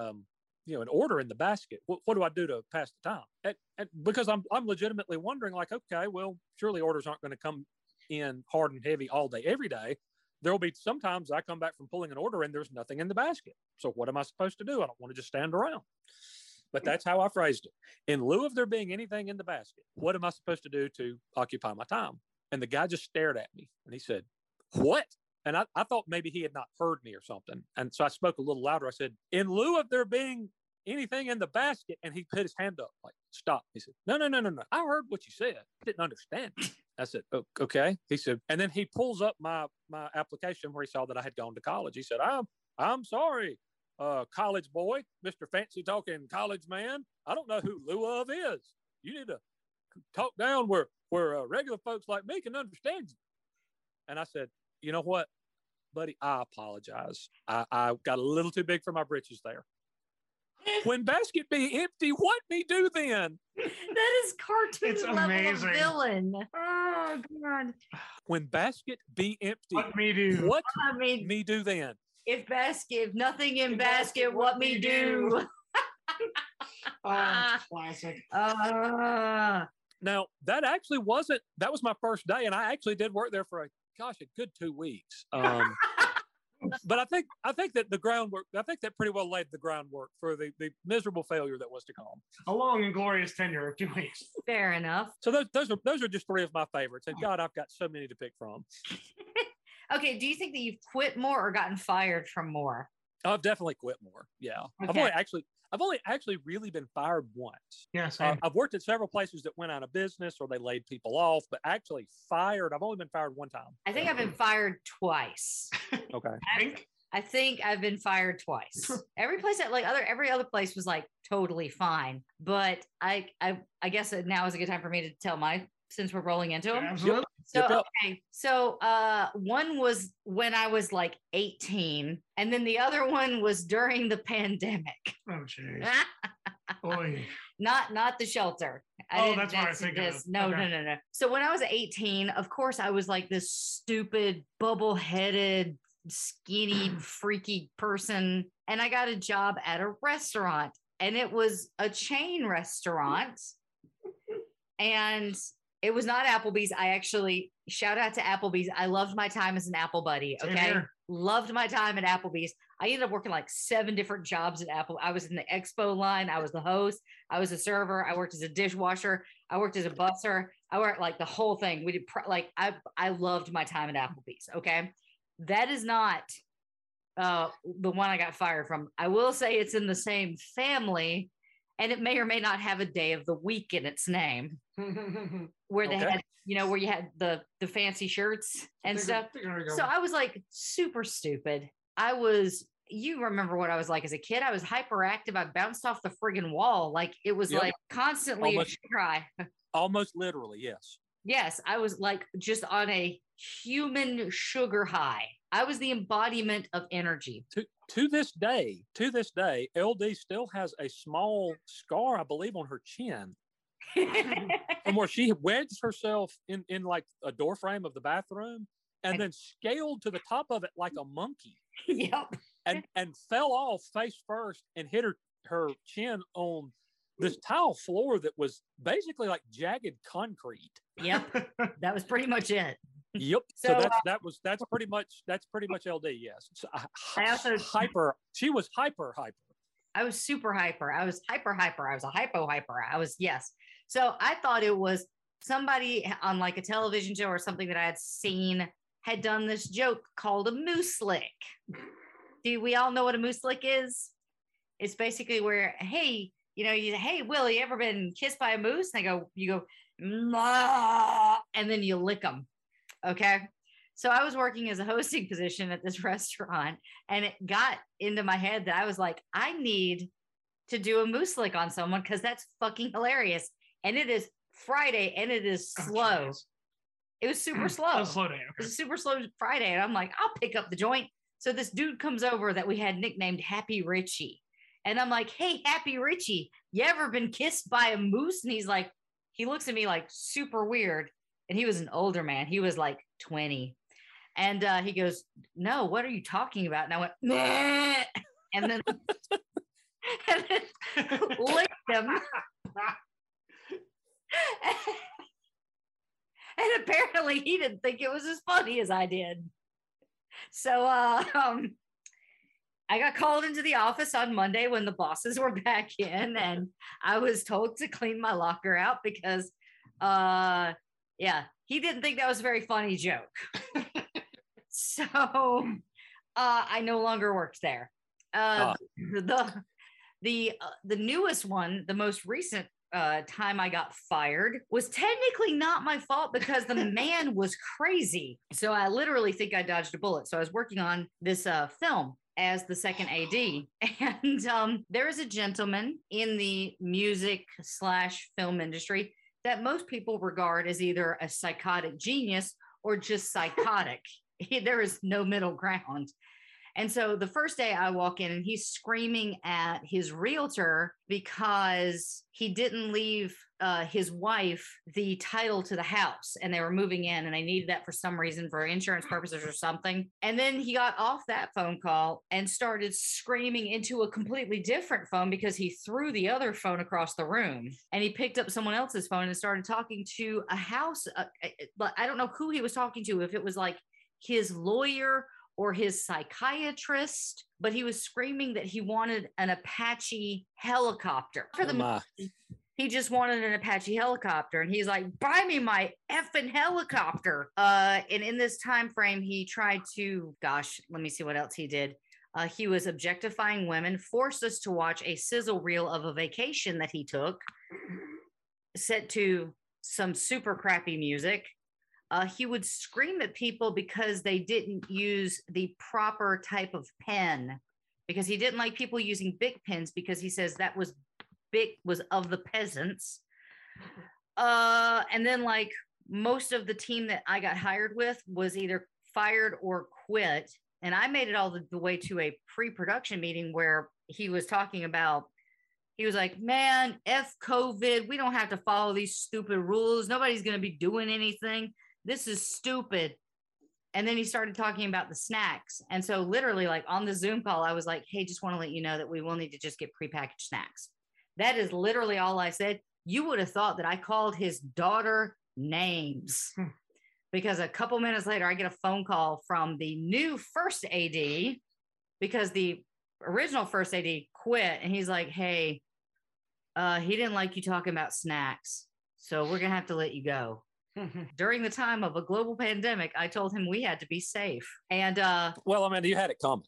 an order in the basket, what do I do to pass the time? And because I'm legitimately wondering, like, okay, well, surely orders aren't going to come in hard and heavy all day, every day. There'll be sometimes I come back from pulling an order and there's nothing in the basket. So what am I supposed to do? I don't want to just stand around. But that's how I phrased it. In lieu of there being anything in the basket, what am I supposed to do to occupy my time? And the guy just stared at me and he said, what? And I thought maybe he had not heard me or something. And so I spoke a little louder. I said, in lieu of there being anything in the basket. And he put his hand up, like, stop. He said, no. I heard what you said. I didn't understand it. I said, oh, okay. He said, and then he pulls up my application where he saw that I had gone to college. He said, I'm sorry, college boy, Mr. Fancy Talking College Man. I don't know who Lua of is. You need to talk down where regular folks like me can understand you. And I said, you know what, buddy, I apologize. I got a little too big for my britches there. When basket be empty, what me do then? That is cartoon it's level amazing. Of villain. Oh God! When basket be empty, what me do? What I mean, me do then? If nothing in basket, what me do? Classic. Now that actually wasn't. That was my first day, and I actually did work there for a good 2 weeks. But I think that the groundwork, I think that pretty well laid the groundwork for the miserable failure that was to come. A long and glorious tenure of 2 weeks. Fair enough. So those are just three of my favorites. And God, I've got so many to pick from. Okay. Do you think that you've quit more or gotten fired from more? I've definitely quit more. Yeah. Okay. I've only actually really been fired once. Yes. I've worked at several places that went out of business or they laid people off, but actually fired, I've only been fired one time. I think I've been fired twice. Okay. I think I've been fired twice. Every place that every other place was like totally fine. But I guess now is a good time for me to tell mine since we're rolling into them. Absolutely. So, okay. So one was when I was like 18, and then the other one was during the pandemic. Oh, jeez. Not the shelter. That's what I think of. No. So when I was 18, of course, I was like this stupid, bubble-headed, skinny, freaky person. And I got a job at a restaurant, and it was a chain restaurant. And it was not Applebee's. I actually, shout out to Applebee's. I loved my time as an Apple buddy. Okay. Yeah. Loved my time at Applebee's. I ended up working like 7 different jobs at Apple. I was in the expo line. I was the host. I was a server. I worked as a dishwasher. I worked as a busser. I worked like the whole thing. We did I loved my time at Applebee's. Okay. That is not the one I got fired from. I will say it's in the same family, and it may or may not have a day of the week in its name. Where they had, where you had the fancy shirts and stuff. So I was like super stupid. You remember what I was like as a kid. I was hyperactive. I bounced off the friggin' wall. Like it was like constantly a cry. Almost literally, yes. Yes, I was like just on a human sugar high. I was the embodiment of energy. To this day, LD still has a small scar, I believe, on her chin. From where she wedged herself in like a door frame of the bathroom and then scaled to the top of it like a monkey. Yep. And fell off face first and hit her chin on this tile floor that was basically like jagged concrete. Yep. That was pretty much it. Yep. So that's pretty much LD. Yes. So I also hyper. She was hyper. I was super hyper. I was hyper. I was a hyper. I was yes. So I thought it was somebody on like a television show or something that I had seen had done this joke called a moose lick. Do we all know what a moose lick is? It's basically where, hey, you say, hey, Will, you ever been kissed by a moose? And you go, nah, and then you lick them. Okay. So I was working as a hosting position at this restaurant, and it got into my head that I was like, I need to do a moose lick on someone because that's fucking hilarious. And it is Friday and it is slow. It was super slow. That was a slow day. Okay. It was a super slow Friday. And I'm like, I'll pick up the joint. So this dude comes over that we had nicknamed Happy Richie. And I'm like, hey, Happy Richie, you ever been kissed by a moose? And he's like, he looks at me like super weird. And he was an older man. He was like 20. And he goes, no, what are you talking about? And I went, meh. And then, and then licked him. And apparently he didn't think it was as funny as I did. So I got called into the office on Monday when the bosses were back in, and I was told to clean my locker out because, yeah, he didn't think that was a very funny joke. So I no longer worked there. The newest one, the most recent time I got fired was technically not my fault because the man was crazy. So I literally think I dodged a bullet. So I was working on this film as the second AD, and there is a gentleman in the music / film industry that most people regard as either a psychotic genius or just psychotic. There is no middle ground. And so the first day I walk in and he's screaming at his realtor because he didn't leave his wife the title to the house and they were moving in and they needed that for some reason for insurance purposes or something. And then he got off that phone call and started screaming into a completely different phone because he threw the other phone across the room and he picked up someone else's phone and started talking to a house. I don't know who he was talking to, if it was like his lawyer or his psychiatrist, but he was screaming that he wanted an Apache helicopter. For the he just wanted an Apache helicopter. And he's like, buy me my effing helicopter. And in this time frame, he tried to, gosh, let me see what else he did. He was objectifying women, forced us to watch a sizzle reel of a vacation that he took, set to some super crappy music. He would scream at people because they didn't use the proper type of pen, because he didn't like people using Bic pens because he says that was Bic was of the peasants. And then like most of the team that I got hired with was either fired or quit. And I made it all the way to a pre-production meeting where he was talking about, he was like, man, F COVID, we don't have to follow these stupid rules. Nobody's going to be doing anything. This is stupid. And then he started talking about the snacks. And so literally like on the Zoom call, I was like, hey, just want to let you know that we will need to just get prepackaged snacks. That is literally all I said. You would have thought that I called his daughter names because a couple minutes later I get a phone call from the new first AD because the original first AD quit. And he's like, hey, he didn't like you talking about snacks. So we're going to have to let you go. During the time of a global pandemic, I told him we had to be safe. And well, I mean, you had it coming.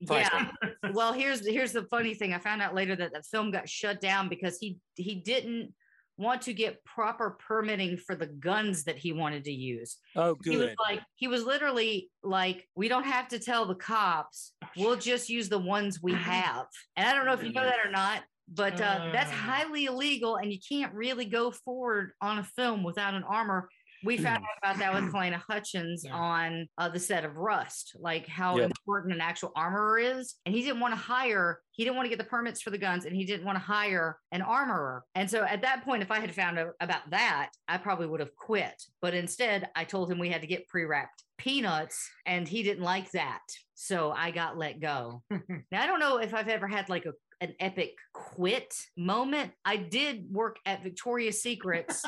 Yeah. Well, here's the funny thing. I found out later that the film got shut down because he didn't want to get proper permitting for the guns that he wanted to use. Oh, good. He was literally like, we don't have to tell the cops. We'll just use the ones we have. And I don't know if you know that or not. But that's highly illegal, and you can't really go forward on a film without an armor. We found out about that with Kalana Hutchins on the set of Rust, like how important an actual armorer is. And he didn't want to hire, he didn't want to get the permits for the guns, and he didn't want to hire an armorer. And so at that point, if I had found out about that, I probably would have quit. But instead, I told him we had to get pre-wrapped peanuts, and he didn't like that. So I got let go. Now, I don't know if I've ever had like an epic quit moment. I did work at Victoria's Secrets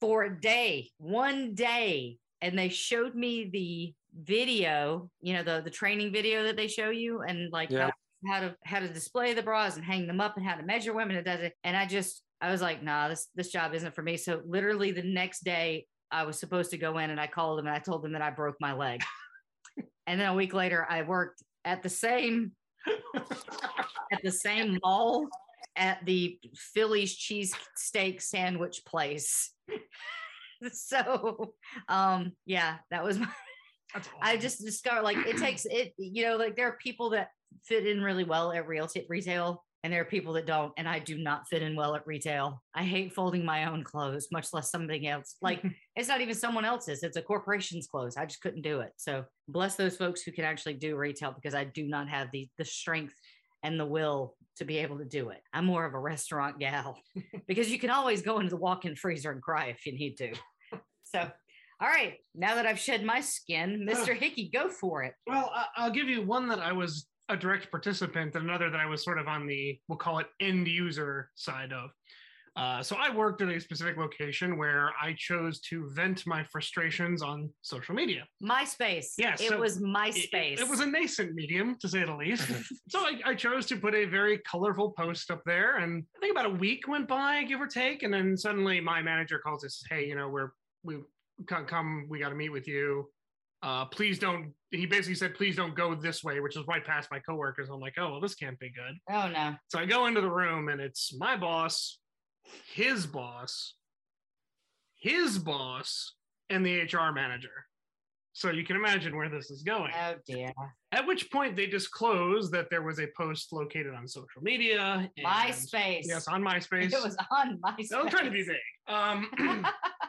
for a day, one day. And they showed me the video, you know, the training video that they show you and like how to display the bras and hang them up and how to measure women. It does it. And I was like, nah, this job isn't for me. So literally the next day I was supposed to go in and I called them and I told them that I broke my leg. And then a week later I worked at the same mall at the Philly's cheesesteak sandwich place. So, that was awesome. I just discovered like it takes it, you know, like there are people that fit in really well at retail And there are people that don't. And I do not fit in well at retail. I hate folding my own clothes, much less something else. Like it's not even someone else's. It's a corporation's clothes. I just couldn't do it. So bless those folks who can actually do retail, because I do not have the strength and the will to be able to do it. I'm more of a restaurant gal because you can always go into the walk-in freezer and cry if you need to. So, all right. Now that I've shed my skin, Mr. Hickey, go for it. Well, I'll give you one that I was a direct participant and another that I was sort of on the, we'll call it end user side of. So I worked at a specific location where I chose to vent my frustrations on social media. MySpace. Yes. It was MySpace. It was a nascent medium, to say the least. So I chose to put a very colorful post up there. And I think about a week went by, give or take. And then suddenly my manager calls us, hey, you know, we got to meet with you. Please don't, he basically said, please don't go this way, which is right past my coworkers. I'm like, oh, well, this can't be good. Oh, no. So I go into the room and it's my boss, his boss, his boss, and the HR manager. So you can imagine where this is going. Oh, dear. At which point they disclosed that there was a post located on social media. MySpace. Yes, on MySpace. It was on MySpace. I'm trying to be vague.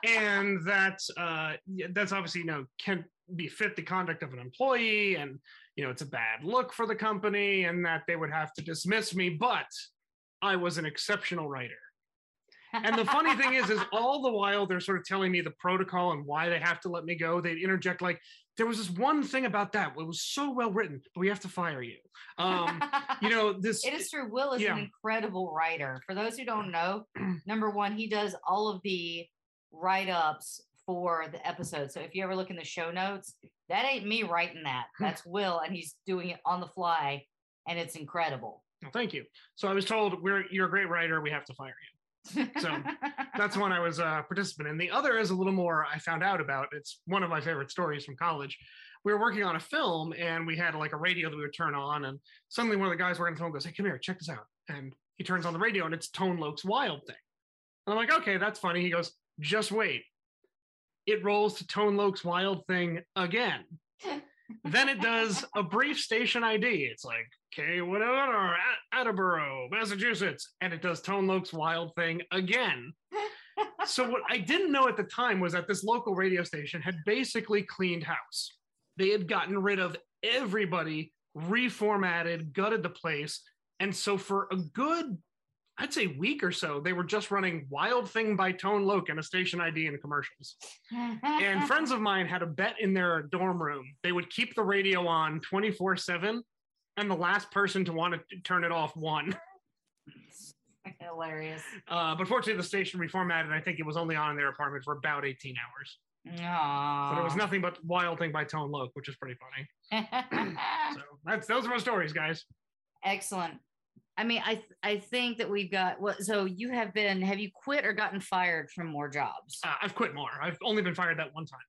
And that's obviously, you know, can befit the conduct of an employee. And, you know, it's a bad look for the company and that they would have to dismiss me. But I was an exceptional writer. And the funny thing is all the while they're sort of telling me the protocol and why they have to let me go, they'd interject like, there was this one thing about that. It was so well written, but we have to fire you. You know, this. It is true. Will is an incredible writer. For those who don't know, number one, he does all of the write-ups for the episode. So if you ever look in the show notes, that ain't me writing that. That's Will, and he's doing it on the fly, and it's incredible. Well, thank you. So I was told, you're a great writer. We have to fire you. So that's one I was a participant in. The other is a little more I found out about. It's one of my favorite stories from college. We were working on a film and we had like a radio that we would turn on, and suddenly one of the guys working on the film goes, hey, come here, check this out. And he turns on the radio and it's Tone Loc's Wild Thing. And I'm like, okay, that's funny. He goes, just wait. It rolls to Tone Loc's Wild Thing again. Then it does a brief station ID. It's like, okay, whatever, Attleboro, Massachusetts. And it does Tone Loc's Wild Thing again. So what I didn't know at the time was that this local radio station had basically cleaned house. They had gotten rid of everybody, reformatted, gutted the place. And so for a good, I'd say week or so, they were just running Wild Thing by Tone Loc and a station ID and commercials. And friends of mine had a bet in their dorm room. They would keep the radio on 24/7, and the last person to want to turn it off won. Hilarious. But fortunately, the station reformatted. I think it was only on in their apartment for about 18 hours. Aww. But it was nothing but Wild Thing by Tone Loc, which is pretty funny. So those are my stories, guys. Excellent. I mean, I think that we've got, so you have you quit or gotten fired from more jobs? I've quit more. I've only been fired that one time.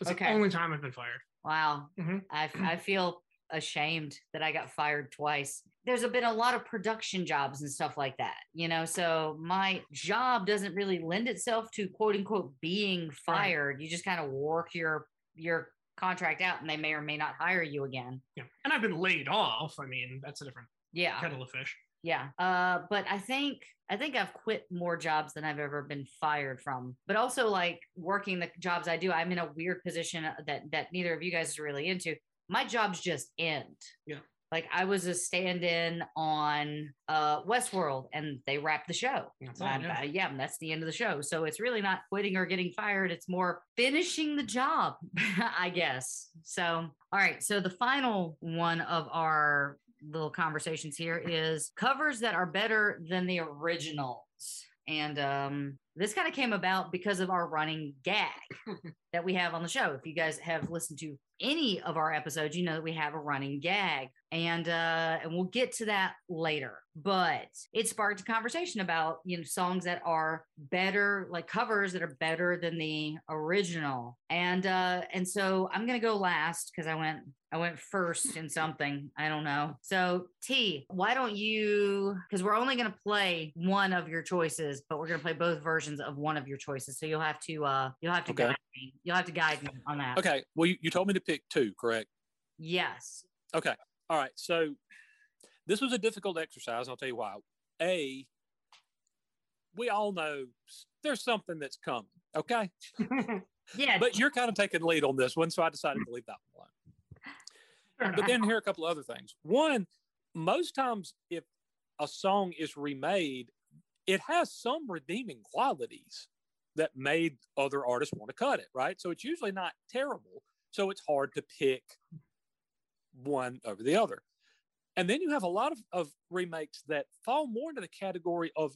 It's okay. The only time I've been fired. Wow. Mm-hmm. I feel ashamed that I got fired twice. There's been a lot of production jobs and stuff like that, you know, so my job doesn't really lend itself to quote unquote being fired. Right. You just kind of work your contract out and they may or may not hire you again. Yeah. And I've been laid off. I mean, that's a different kettle of fish. Yeah. But I think I've quit more jobs than I've ever been fired from. But also like working the jobs I do, I'm in a weird position that neither of you guys are really into. My jobs just end. Yeah. Like I was a stand-in on Westworld and they wrapped the show. That's the end of the show. So it's really not quitting or getting fired. It's more finishing the job, I guess. So, all right. So the final one of our little conversations here is covers that are better than the originals. And this kind of came about because of our running gag that we have on the show. If you guys have listened to any of our episodes, you know that we have a running gag. And we'll get to that later. But it sparked a conversation about, you know, songs that are better, like covers that are better than the original. And so I'm going to go last because I went first in something. I don't know. So T, why don't you, because we're only going to play one of your choices, but we're going to play both versions of one of your choices. So you'll have to okay. Guide me. You'll have to guide me on that. Okay. Well, you told me to pick two, correct? Yes. Okay. All right. So This was a difficult exercise, and I'll tell you why. A, we all know there's something that's coming, okay? Yeah. But you're kind of taking lead on this one, so I decided to leave that one alone. But then here are a couple other things. One, most times if a song is remade, it has some redeeming qualities that made other artists want to cut it, right? So it's usually not terrible, so it's hard to pick one over the other. And then you have a lot of remakes that fall more into the category of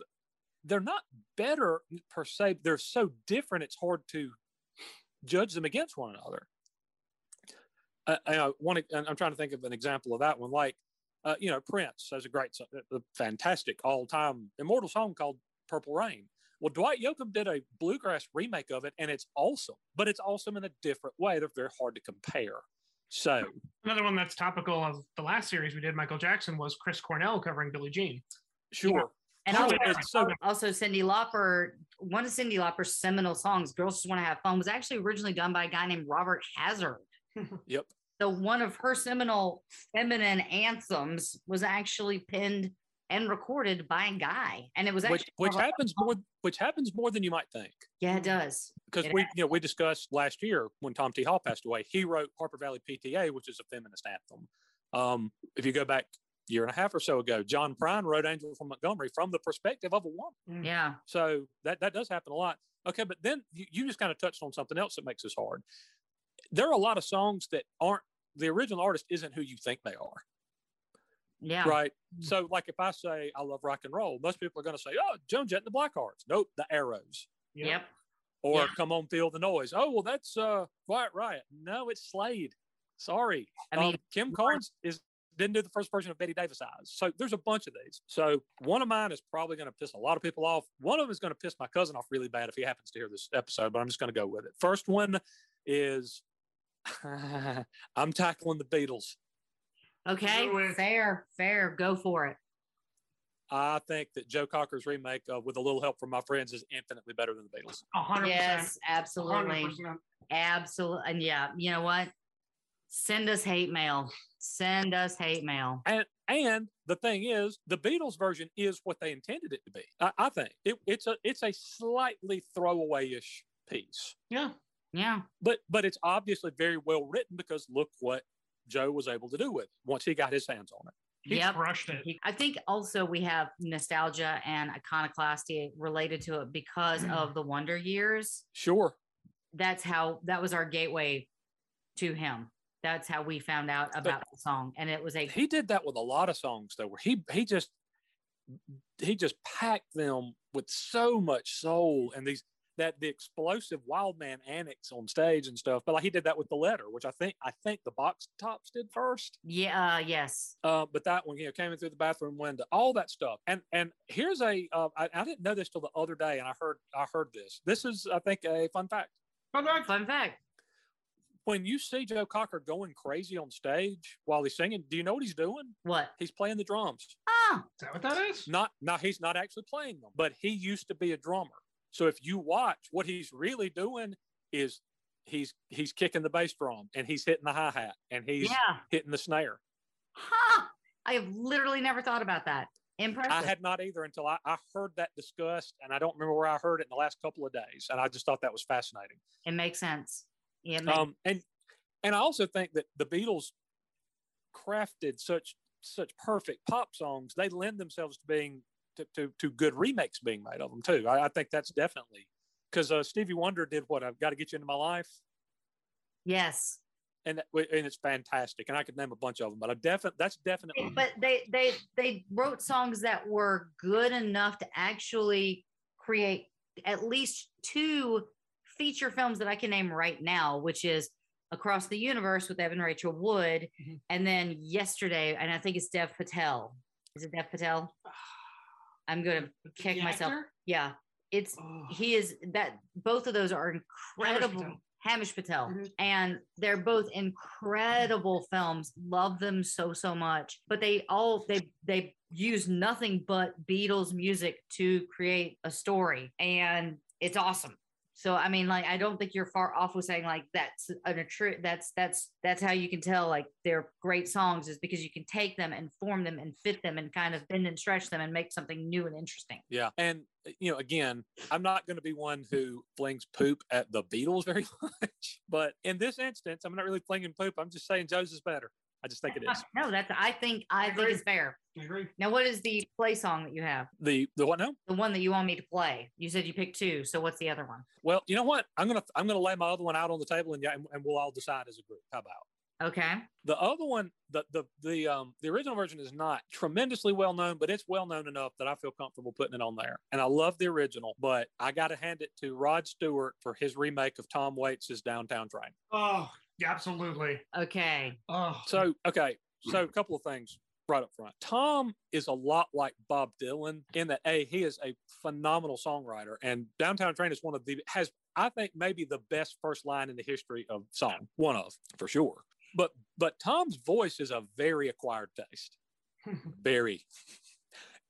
they're not better per se. They're so different, it's hard to judge them against one another. I'm trying to think of an example of that one. Like, Prince has a fantastic all-time immortal song called Purple Rain. Well, Dwight Yoakam did a bluegrass remake of it, and it's awesome. But it's awesome in a different way. They're very hard to compare. So another one that's topical of the last series we did, Michael Jackson, was Chris Cornell covering Billie Jean. Sure. Yeah. And also Cyndi Lauper, one of Cyndi Lauper's seminal songs, Girls Just Want to Have Fun, was actually originally done by a guy named Robert Hazard. Yep. So one of her seminal feminine anthems was actually penned and recorded by a guy. And it was actually which happens more than you might think. Yeah, it does. Because we discussed last year when Tom T. Hall passed away, he wrote Harper Valley PTA, which is a feminist anthem. If you go back a year and a half or so ago, John Prine wrote Angel from Montgomery from the perspective of a woman. Yeah. So that does happen a lot. Okay, but then you just kind of touched on something else that makes this hard. There are a lot of songs that aren't, the original artist isn't who you think they are. Yeah. Right. So, like, if I say I love rock and roll, most people are going to say, "Oh, Joan Jett and the Blackhearts." Nope, the Arrows. Yep. Or "Come On, Feel the Noise." Oh, well, that's Quiet Riot. No, it's Slade. Sorry. I mean, Kim Carnes didn't do the first version of Betty Davis Eyes. So there's a bunch of these. So one of mine is probably going to piss a lot of people off. One of them is going to piss my cousin off really bad if he happens to hear this episode. But I'm just going to go with it. First one is I'm tackling the Beatles. Okay, fair. Go for it. I think that Joe Cocker's remake of With a Little Help from My Friends is infinitely better than the Beatles. 100%. Yes, absolutely. 100%. Absolutely. And yeah, you know what? Send us hate mail. And the thing is, the Beatles version is what they intended it to be. I think it's a slightly throwaway-ish piece. Yeah. Yeah. But it's obviously very well written because look what Joe was able to do with it once he got his hands on it. He crushed it. I think also we have nostalgia and iconoclasty related to it because of the Wonder Years. Sure. That was our gateway to him. That's how we found out about the song. And it was he did that with a lot of songs though, where he just packed them with so much soul and the explosive wild man annex on stage and stuff, but like he did that with The Letter, which I think the Box Tops did first. Yeah, yes. But that one, came in through the bathroom window, all that stuff. And here's I didn't know this till the other day, and I heard this. This is, I think, a fun fact. Fun fact. When you see Joe Cocker going crazy on stage while he's singing, do you know what he's doing? What? He's playing the drums. Oh, is that what that is? Not he's not actually playing them, but he used to be a drummer. So if you watch, what he's really doing is he's kicking the bass drum and he's hitting the hi-hat and he's hitting the snare. Huh. I have literally never thought about that. Impressive. I had not either until I heard that discussed, and I don't remember where I heard it in the last couple of days. And I just thought that was fascinating. It makes sense. Yeah. And I also think that the Beatles crafted such perfect pop songs. They lend themselves to being to good remakes being made of them too. I think that's definitely because Stevie Wonder did what I've Got to Get You Into My Life. Yes, and it's fantastic, and I could name a bunch of them, but that's definitely. But they wrote songs that were good enough to actually create at least two feature films that I can name right now, which is Across the Universe with Evan Rachel Wood, and then Yesterday, and I think it's Dev Patel. Is it Dev Patel? I'm going to kick myself. Yeah. Both of those are incredible. Hamish Patel. Mm-hmm. And they're both incredible films. Love them so much, but they use nothing but Beatles music to create a story, and it's awesome. So, I mean, like, I don't think you're far off with saying like, that's how you can tell like they're great songs, is because you can take them and form them and fit them and kind of bend and stretch them and make something new and interesting. Yeah. And, you know, again, I'm not going to be one who flings poop at the Beatles very much, but in this instance, I'm not really flinging poop. I'm just saying Joe's is better. I just think it is. No, that's, I think it's fair. I agree. Now, what is the play song that you have? The what now? The one that you want me to play. You said you picked two. So what's the other one? Well, you know what? I'm gonna lay my other one out on the table, and we'll all decide as a group. How about? Okay. The other one, the original version is not tremendously well known, but it's well known enough that I feel comfortable putting it on there. And I love the original, but I got to hand it to Rod Stewart for his remake of Tom Waits' Downtown Train. Oh. Absolutely. Okay. Oh. So a couple of things right up front. Tom is a lot like Bob Dylan in that he is a phenomenal songwriter, and Downtown Train is has I think maybe the best first line in the history of song, one of for sure. But Tom's voice is a very acquired taste. Very.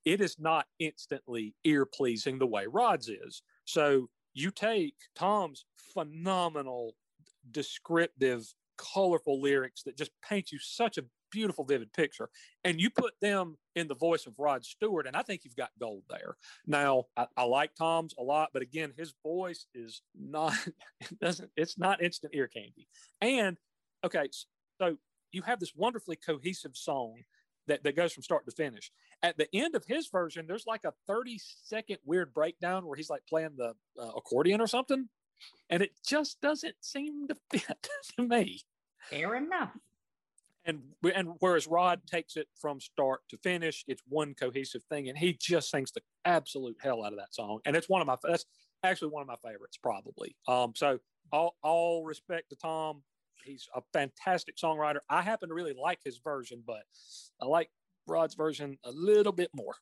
It is not instantly ear pleasing the way Rod's is. So you take Tom's phenomenal, descriptive, colorful lyrics that just paint you such a beautiful, vivid picture, and you put them in the voice of Rod Stewart, and I think you've got gold there. Now, I like Tom's a lot, but again, his voice is it's not instant ear candy. And okay, so you have this wonderfully cohesive song that goes from start to finish. At the end of his version, there's like a 30-second weird breakdown where he's like playing the accordion or something. And it just doesn't seem to fit to me. Fair enough. And whereas Rod takes it from start to finish, it's one cohesive thing, and he just sings the absolute hell out of that song. And it's that's actually one of my favorites, probably. So all respect to Tom. He's a fantastic songwriter. I happen to really like his version, but I like Rod's version a little bit more.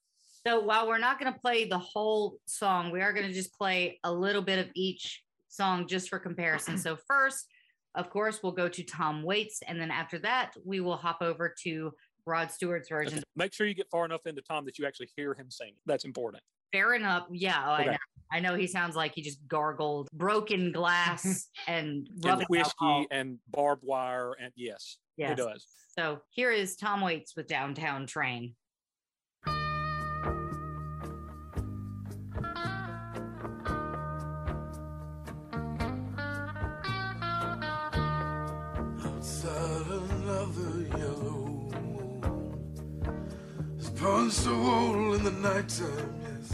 So while we're not going to play the whole song, we are going to just play a little bit of each song just for comparison. So first, of course, we'll go to Tom Waits, and then after that, we will hop over to Rod Stewart's version. Okay. Make sure you get far enough into Tom that you actually hear him sing. That's important. Fair enough. Yeah, oh, okay. I know he sounds like he just gargled broken glass and whiskey alcohol and barbed wire, and yes, he does. So here is Tom Waits with Downtown Train. Punched a wall in the nighttime, yes.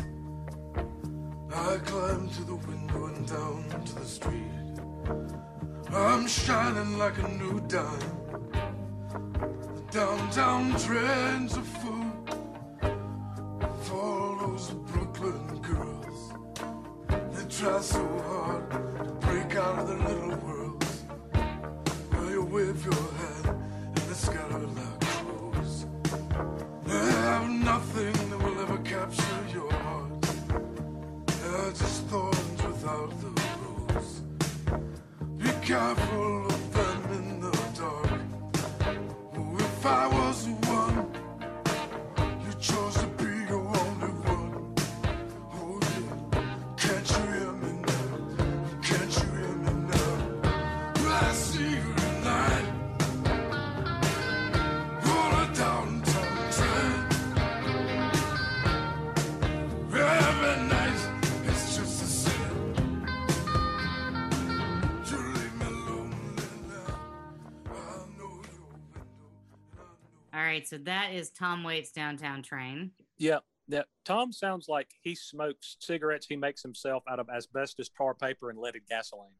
I climbed to the window and down to the street. I'm shining like a new dime. The downtown trends are full for all those Brooklyn girls. They try so hard to break out of their little worlds. Now you wave your hand and they scatter like crows. Have nothing that will ever capture your heart. They're just thorns without the rose. Be careful of them in the dark. Oh, if I was the one you chose to be your only one. Oh yeah, can't you hear me now? Can't you hear me now? Well, I see you tonight. Roll it down. So that is Tom Waits' Downtown Train. Yeah, Tom sounds like he smokes cigarettes he makes himself out of asbestos, tar paper, and leaded gasoline.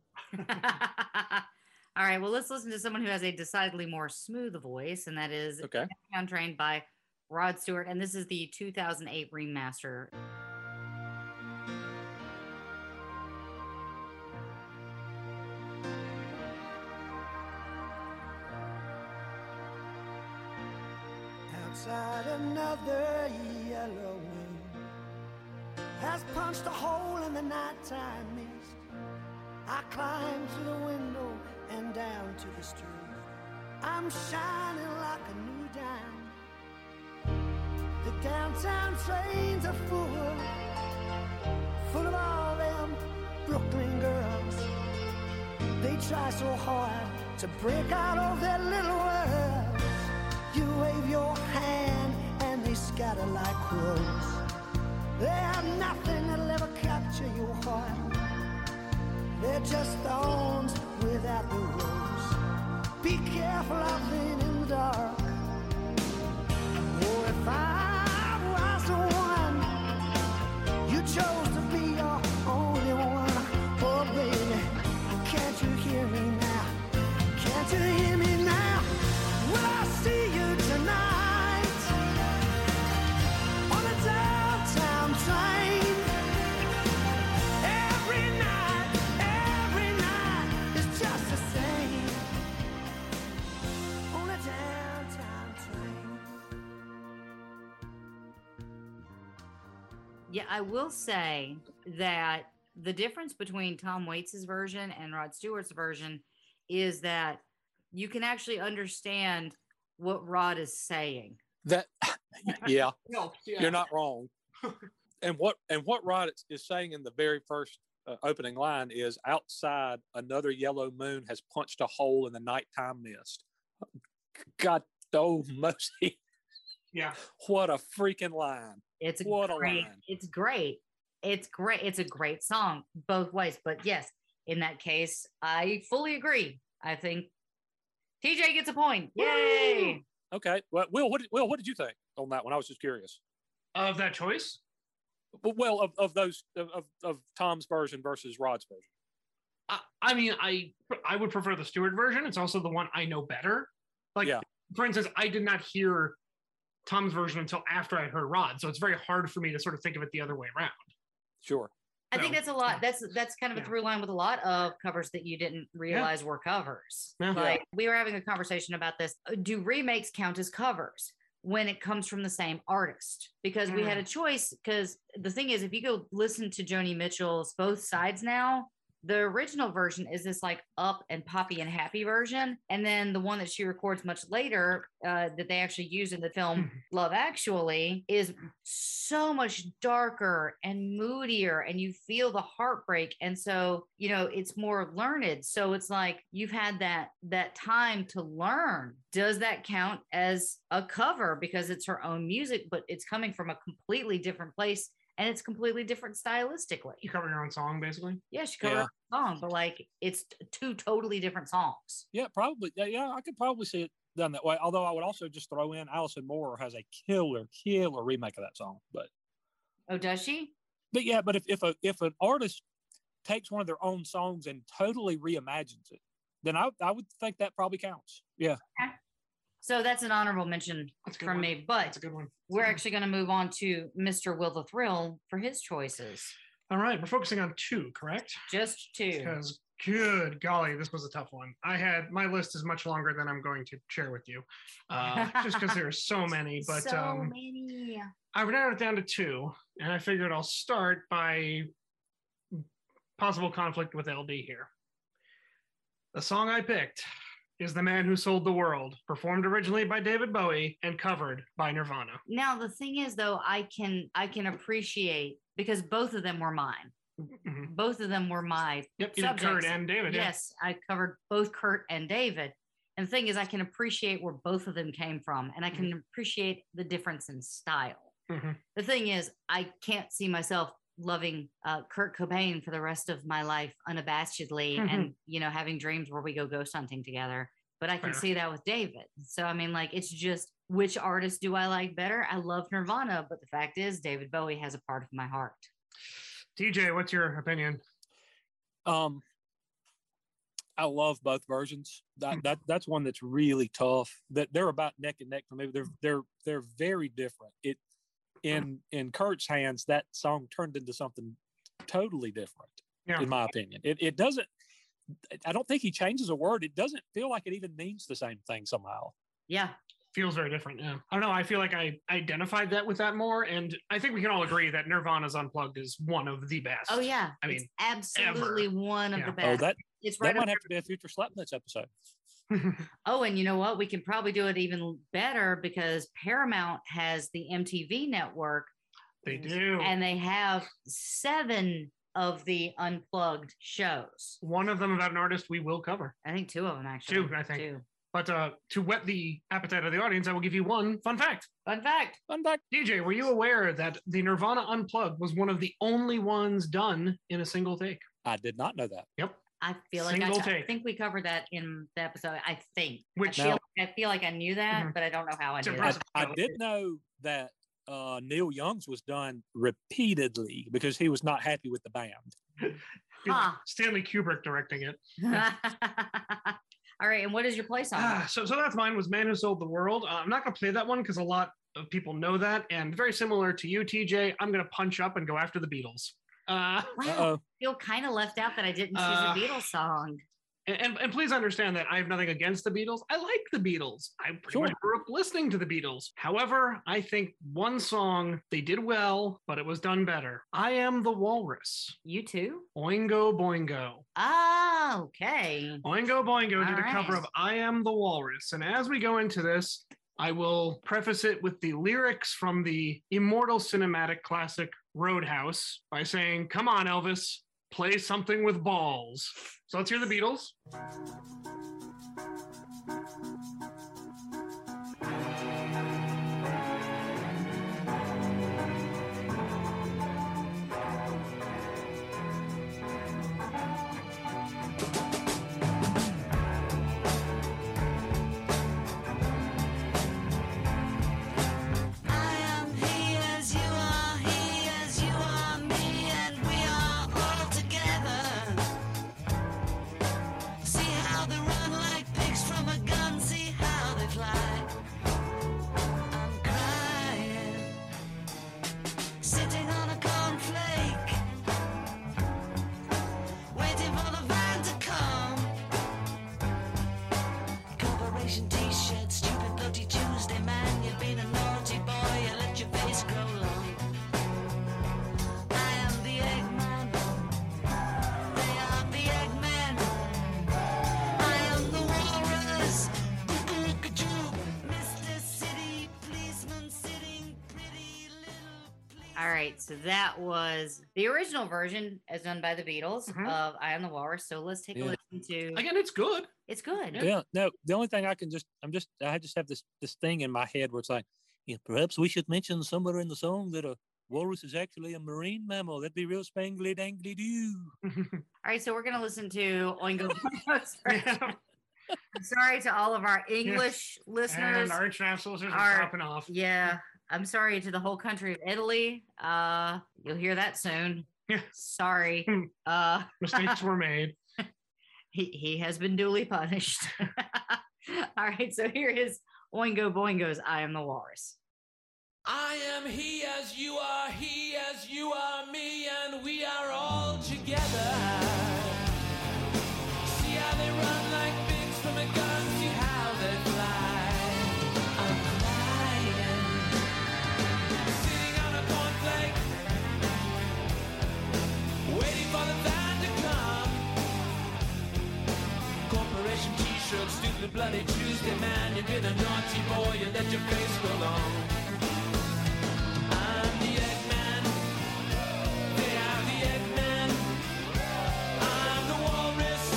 All right, well, let's listen to someone who has a decidedly more smooth voice, and that is Downtown Train by Rod Stewart, and this is the 2008 remaster. Outside another yellow moon has punched a hole in the nighttime mist. I climbed to the window and down to the street. I'm shining like a new dime. The downtown trains are full of all them Brooklyn girls. try so hard to break out of their little world. You wave your hand and they scatter like wolves. They have nothing that'll ever capture your heart. They're just thorns without the rose. Be careful of being in the dark. Oh, if I was the one you chose to be your only one. Oh, baby, can't you hear me now? Can't you hear me now? Will I see you tonight on a downtown train? Every night is just the same on a downtown train. Yeah, I will say that the difference between Tom Waits' version and Rod Stewart's version is that you can actually understand what Rod is saying. That, yeah, you're not wrong. And what Rod is saying in the very first opening line is, outside, another yellow moon has punched a hole in the nighttime mist. God, oh, mercy. Yeah. What a freaking line. It's great. It's great. It's a great song both ways. But yes, in that case, I fully agree. I think TJ gets a point. Yay! Okay. Well, Will, what did you think on that one? I was just curious. Of that choice? Well, of Tom's version versus Rod's version. I mean, I would prefer the Stewart version. It's also the one I know better. Like, yeah. For instance, I did not hear Tom's version until after I heard Rod, so it's very hard for me to sort of think of it the other way around. Sure. I think that's a lot. That's kind of a through line with a lot of covers that you didn't realize were covers. Yeah. Like, we were having a conversation about this. Do remakes count as covers when it comes from the same artist? Because we had a choice, because the thing is, if you go listen to Joni Mitchell's Both Sides now, the original version is this like up and poppy and happy version. And then the one that she records much later that they actually used in the film Love Actually is so much darker and moodier, and you feel the heartbreak. And so, you know, it's more learned. So it's like, you've had that time to learn. Does that count as a cover? Because it's her own music, but it's coming from a completely different place. And it's completely different stylistically. You cover your own song, basically? Yeah, she covered her own song, but like it's two totally different songs. Yeah, probably. Yeah, I could probably see it done that way. Although I would also just throw in Alison Moore has a killer remake of that song. But oh, does she? But yeah, but if an artist takes one of their own songs and totally reimagines it, then I would think that probably counts. Yeah. Okay. So that's an honorable mention from me, but that's a good one. We're actually going to move on to Mr. Will the Thrill for his choices. All right, we're focusing on two, correct? Just two. Because, good golly, this was a tough one. I had, my list is much longer than I'm going to share with you, just because there are so many. But so many. I've narrowed it down to two, and I figured I'll start by possible conflict with LD here. The song I picked is The Man Who Sold the World, performed originally by David Bowie and covered by Nirvana. Now, the thing is, though, I can appreciate, because both of them were mine. Mm-hmm. Both of them were my subjects. Kurt and David. Yes, yeah. I covered both Kurt and David. And the thing is, I can appreciate where both of them came from, and I can appreciate the difference in style. Mm-hmm. The thing is, I can't see myself loving Kurt Cobain for the rest of my life unabashedly, and you know, having dreams where we go ghost hunting together. But I can see that with David. So I mean, like, it's just, which artist do I like better? I love Nirvana, but the fact is, David Bowie has a part of my heart. TJ, what's your opinion? I love both versions. That's one that's really tough. That they're about neck and neck for me. They're very different. In Kurt's hands, that song turned into something totally different, in my opinion. It doesn't, I don't think he changes a word. It doesn't feel like it even means the same thing somehow. Yeah. Feels very different, yeah. I don't know, I feel like I identified that with that more, and I think we can all agree that Nirvana's Unplugged is one of the best. Oh, yeah. I mean, it's absolutely ever. One of the best. Oh, that might have to be a future Slap Nuts episode. Oh, and you know what? We can probably do it even better because Paramount has the MTV network. They do. And they have 7 of the unplugged shows. One of them about an artist we will cover. I think two of them, actually. Two. But to whet the appetite of the audience, I will give you one fun fact. DJ, were you aware that the Nirvana Unplugged was one of the only ones done in a single take? I did not know that. Yep. I feel like I think we covered that in the episode. I feel like I knew that, mm-hmm. but I don't know how I knew that. I did know that Neil Young's was done repeatedly because he was not happy with the band. Stanley Kubrick directing it. All right, and what is your play song? So that's mine, was Man Who Sold the World. I'm not going to play that one because a lot of people know that, and very similar to you, TJ, I'm going to punch up and go after the Beatles. Wow, I feel kind of left out that I didn't choose a Beatles song. And please understand that I have nothing against the Beatles. I like the Beatles. I pretty much grew up listening to the Beatles. However, I think one song they did well, but it was done better. I Am the Walrus. You too? Oingo Boingo. Ah, okay. Oingo Boingo did a cover of I Am the Walrus. And as we go into this, I will preface it with the lyrics from the immortal cinematic classic Roadhouse by saying, come on, Elvis, play something with balls. So let's hear the Beatles. So that was the original version as done by the Beatles of I Am the Walrus. So let's take a listen to... Again, it's good. It's good. Yeah. No, the only thing I can just... I just have this thing in my head where it's like, perhaps we should mention somewhere in the song that a walrus is actually a marine mammal. That'd be real spangly dangly doo. All right, so we're going to listen to Oingo Boingo. Sorry to all of our English listeners. And our international listeners are dropping off. Yeah. I'm sorry to the whole country of Italy. You'll hear that soon. Yeah. Sorry. Mistakes were made. He has been duly punished. All right, so here is Oingo Boingo's I Am the Walrus. I am he as you are me, and we are all together. Stupid bloody Tuesday, man, you've been a naughty boy, you let your face go long. I'm the Eggman, they are the Eggman. I'm the Walrus,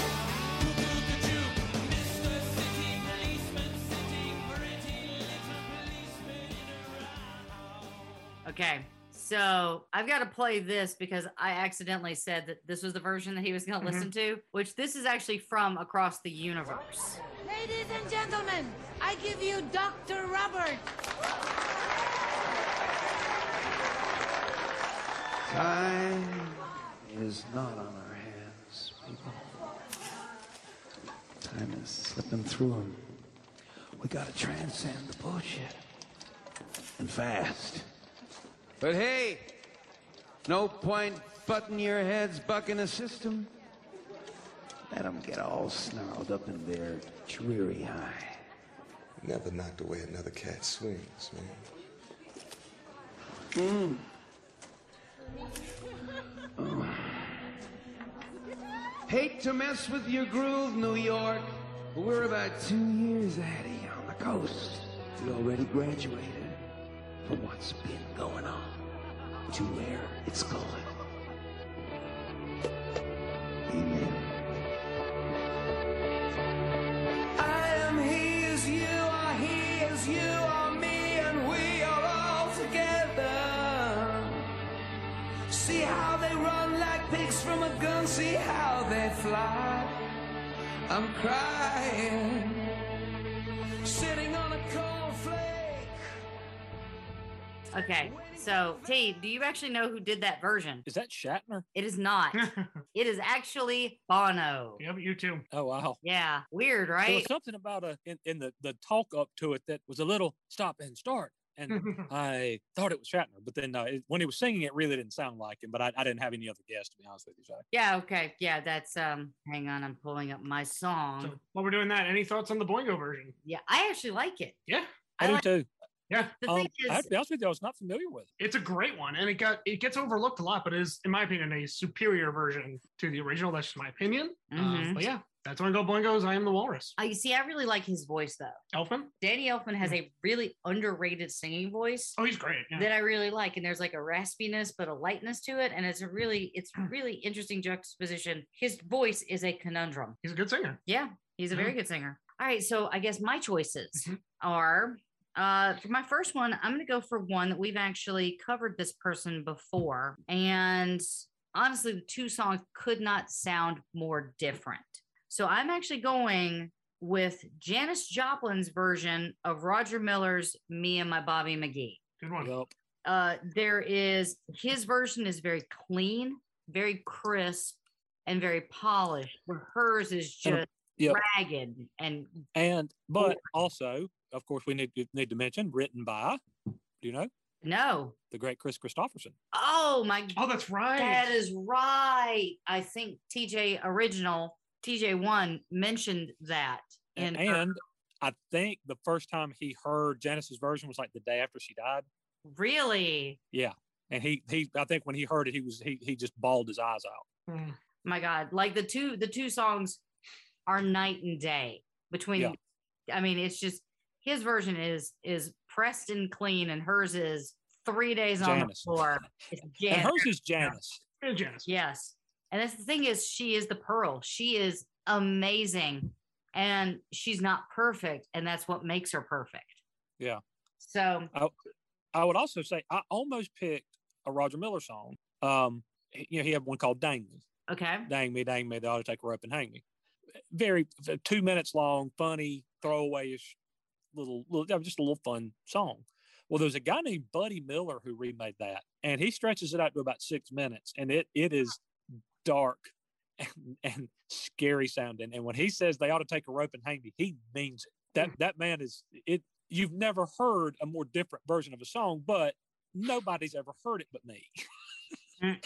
Mr. City Policeman, sitting pretty little policeman in a row. Okay. So I've got to play this because I accidentally said that this was the version that he was going to listen to, which this is actually from Across the Universe. Ladies and gentlemen, I give you Dr. Robert. Time is not on our hands, people. Time is slipping through them. We got to transcend the bullshit. And fast. But hey, no point butting your heads, bucking the system. Let them get all snarled up in their dreary high. Never knocked away another cat swings, man. Oh. Hate to mess with your groove, New York, but we're about 2 years ahead of you on the coast. We already graduated. But what's been going on? Too rare, it's gone. pigs from a gun, see how they fly. I'm crying, sitting on a cornflake. Okay, so T, do you actually know who did that version? Is that Shatner? It is not. It is actually Bono. Yeah, but you too. Oh, wow. Yeah, weird, right? There was something about in the talk up to it that was a little stop and start. And I thought it was Shatner, but then when he was singing, it really didn't sound like him, but I didn't have any other guess, to be honest with you. So. Yeah, okay. Yeah, that's, hang on, I'm pulling up my song. So while we're doing that, any thoughts on the Boingo version? Yeah, I actually like it. Yeah, I do like too. Yeah. The thing is, I have to be honest with you, I was not familiar with it. It's a great one, and it gets overlooked a lot, but it is, in my opinion, a superior version to the original. That's just my opinion. Mm-hmm. But yeah. That's when Boingo's I Am the Walrus. You see, I really like his voice, though. Elfman? Danny Elfman has a really underrated singing voice. Oh, he's great. Yeah. That I really like. And there's like a raspiness, but a lightness to it. And it's a really interesting juxtaposition. His voice is a conundrum. He's a good singer. Yeah, he's a very good singer. All right, so I guess my choices are... for my first one, I'm going to go for one that we've actually covered this person before. And honestly, the two songs could not sound more different. So I'm actually going with Janis Joplin's version of Roger Miller's Me and My Bobby McGee. Good one. His version is very clean, very crisp, and very polished. Hers is just ragged and but also, of course, we need to mention written by, do you know? No. The great Chris Christopherson. Oh my God. Oh, that's right. That is right. I think TJ1 mentioned that. And I think the first time he heard Janice's version was like the day after she died. Really? Yeah. And he I think when he heard it, he just bawled his eyes out. Mm. My God. Like the two songs are night and day between I mean, it's just his version is pressed and clean, and hers is 3 days Janis on the floor. It's Janis. And hers is Janis. Yeah. Janis. Yes. And that's the thing is, she is the pearl. She is amazing, and she's not perfect, and that's what makes her perfect. Yeah. So I would also say I almost picked a Roger Miller song. He had one called "Dang Me." Okay. Dang me, they ought to take her up and hang me. Very 2 minutes long, funny, throwaway-ish, little, just a little fun song. Well, there's a guy named Buddy Miller who remade that, and he stretches it out to about 6 minutes, and it is dark and scary sounding, and when he says they ought to take a rope and hang me, he means it. That man is it. You've never heard a more different version of a song, but nobody's ever heard it but me. And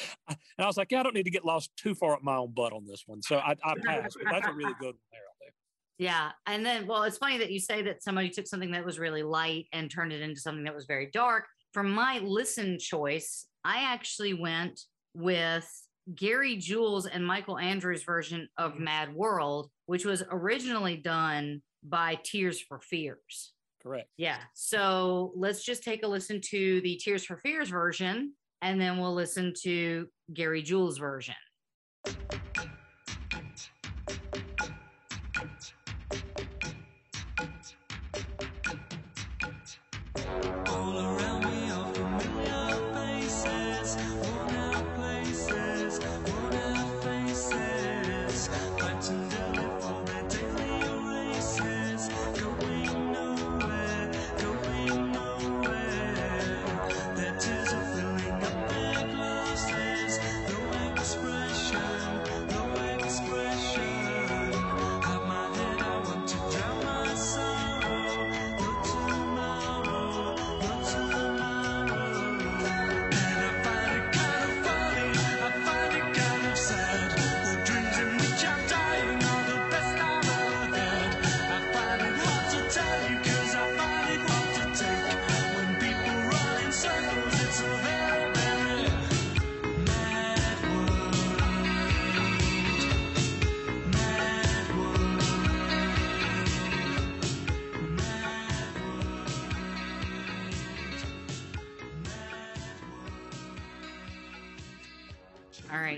I was like, I don't need to get lost too far up my own butt on this one, so I passed. That's a really good one there. Yeah. And then, well, it's funny that you say that somebody took something that was really light and turned it into something that was very dark. For my listen choice, I actually went with Gary Jules and Michael Andrews' version of Mad World, which was originally done by Tears for Fears. Correct. Yeah. So let's just take a listen to the Tears for Fears version, and then we'll listen to Gary Jules' version.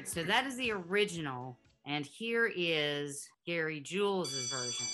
So that is the original, and here is Gary Jules' version.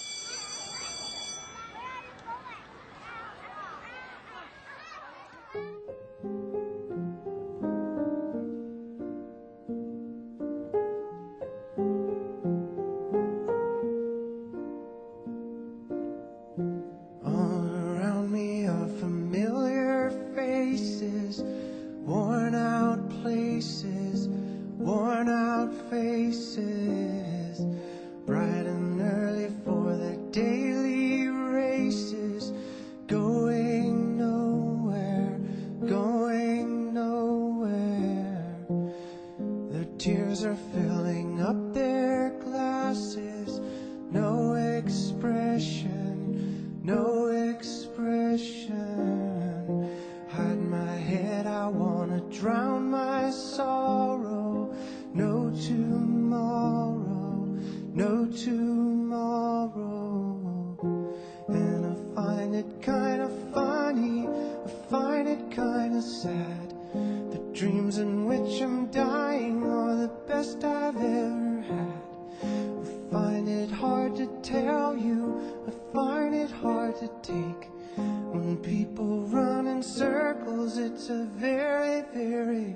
giving up their glasses. No expression, no expression. Hide my head, I wanna drown my sorrow. No tomorrow, no tomorrow. And I find it kinda funny, I find it kinda sad. The dreams in which I'm dying are the best I've ever had. I find it hard to tell you, I find it hard to take. When people run in circles, it's a very, very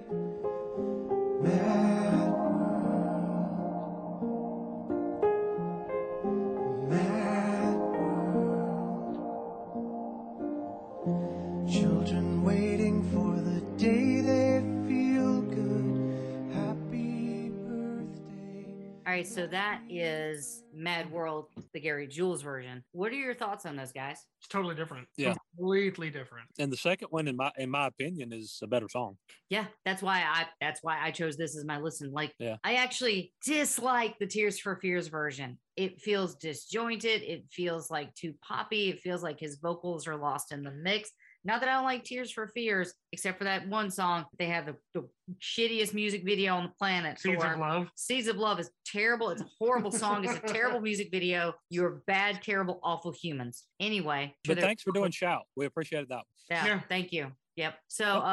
mad world. Mad world. Children waiting for the day they feel good. Happy birthday. All right, so that is Mad World, the Gary Jules version. What are your thoughts on those, guys? It's totally different. Yeah, completely different. And the second one, in my opinion, is a better song. Yeah, that's why I chose this as my listen. Like, yeah. I actually dislike the Tears for Fears version. It feels disjointed. It feels like too poppy. It feels like his vocals are lost in the mix. Not that I don't like Tears for Fears, except for that one song. They have the shittiest music video on the planet. Seeds of Love. Seeds of Love is terrible. It's a horrible song. It's a terrible music video. You're bad, terrible, awful humans. Anyway. But thanks for doing Shout. We appreciated that. Yeah, yeah. Thank you. Yep. So,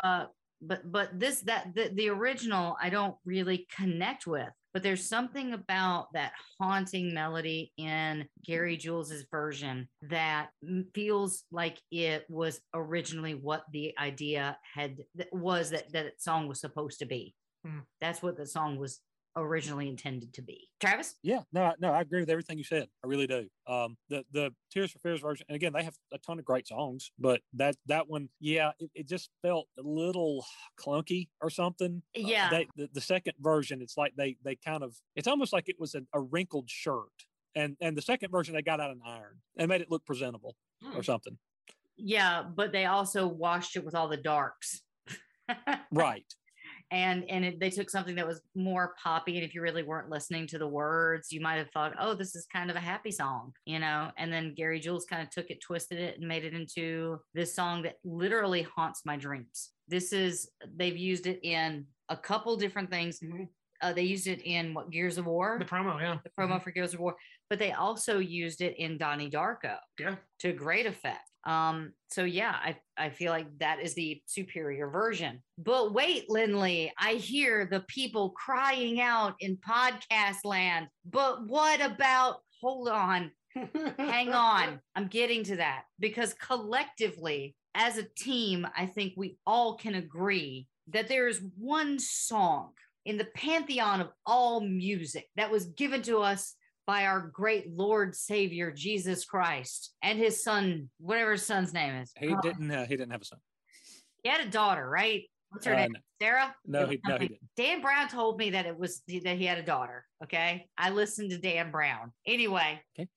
but this, the original, I don't really connect with. But there's something about that haunting melody in Gary Jules's version that feels like it was originally what the idea was that song was supposed to be. Mm. That's what the song was originally intended to be. Travis? Yeah, no, I agree with everything you said. I really do. The Tears for Fears version, and again, they have a ton of great songs, but that one, yeah, it just felt a little clunky or something. Yeah. The second version, it's like they kind of, it's almost like it was a wrinkled shirt. And the second version, they got out an iron and made it look presentable or something. Yeah, but they also washed it with all the darks. Right. And they took something that was more poppy, and if you really weren't listening to the words, you might have thought, oh, this is kind of a happy song, you know? And then Gary Jules kind of took it, twisted it, and made it into this song that literally haunts my dreams. They've used it in a couple different things. Mm-hmm. They used it in Gears of War? The promo, yeah. The promo for Gears of War. But they also used it in Donnie Darko. Yeah. To great effect. So yeah, I feel like that is the superior version. But wait, Lindley, I hear the people crying out in podcast land. But what about, hold on, hang on. I'm getting to that, because collectively as a team, I think we all can agree that there is one song in the pantheon of all music that was given to us by our great Lord Savior Jesus Christ and his son, whatever his son's name is. He didn't have a son. He had a daughter, right? What's her name? No. Sarah? No, he didn't. Dan Brown told me that that he had a daughter. Okay, I listened to Dan Brown. Anyway, okay.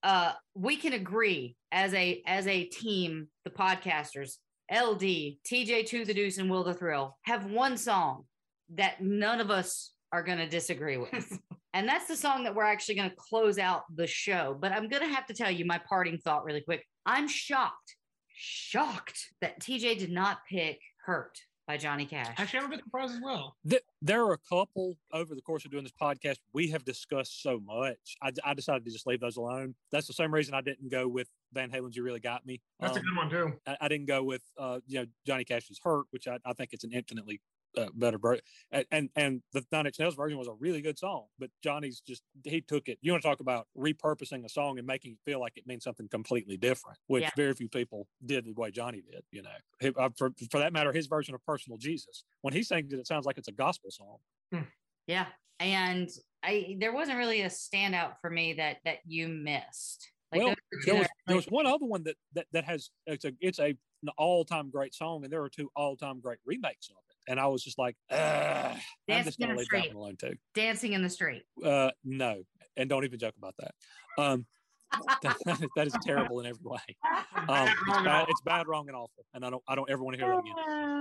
We can agree as a team, the podcasters, LD, TJ2, the Deuce, and Will the Thrill have one song that none of us are going to disagree with. And that's the song that we're actually going to close out the show. But I'm going to have to tell you my parting thought really quick. I'm shocked that TJ did not pick Hurt by Johnny Cash. Actually, I'm a bit surprised as well. There are a couple over the course of doing this podcast we have discussed so much. I decided to just leave those alone. That's the same reason I didn't go with Van Halen's You Really Got Me. That's a good one, too. I didn't go with Johnny Cash's Hurt, which I think it's an infinitely better version, and the Nine Inch Nails version was a really good song, but Johnny's just, he took it. You want to talk about repurposing a song and making it feel like it means something completely different, which very few people did the way Johnny did. You know, for that matter, his version of Personal Jesus, when he sings it, it sounds like it's a gospel song. Yeah, and there wasn't really a standout for me that you missed. Like, well, there was one other one that has, it's an all-time great song, and there are two all-time great remakes of it. And I was just like, I'm just going to leave that one alone too. Dancing in the Street. No. And don't even joke about that. That is terrible in every way. It's bad, wrong, and awful. And I don't ever want to hear that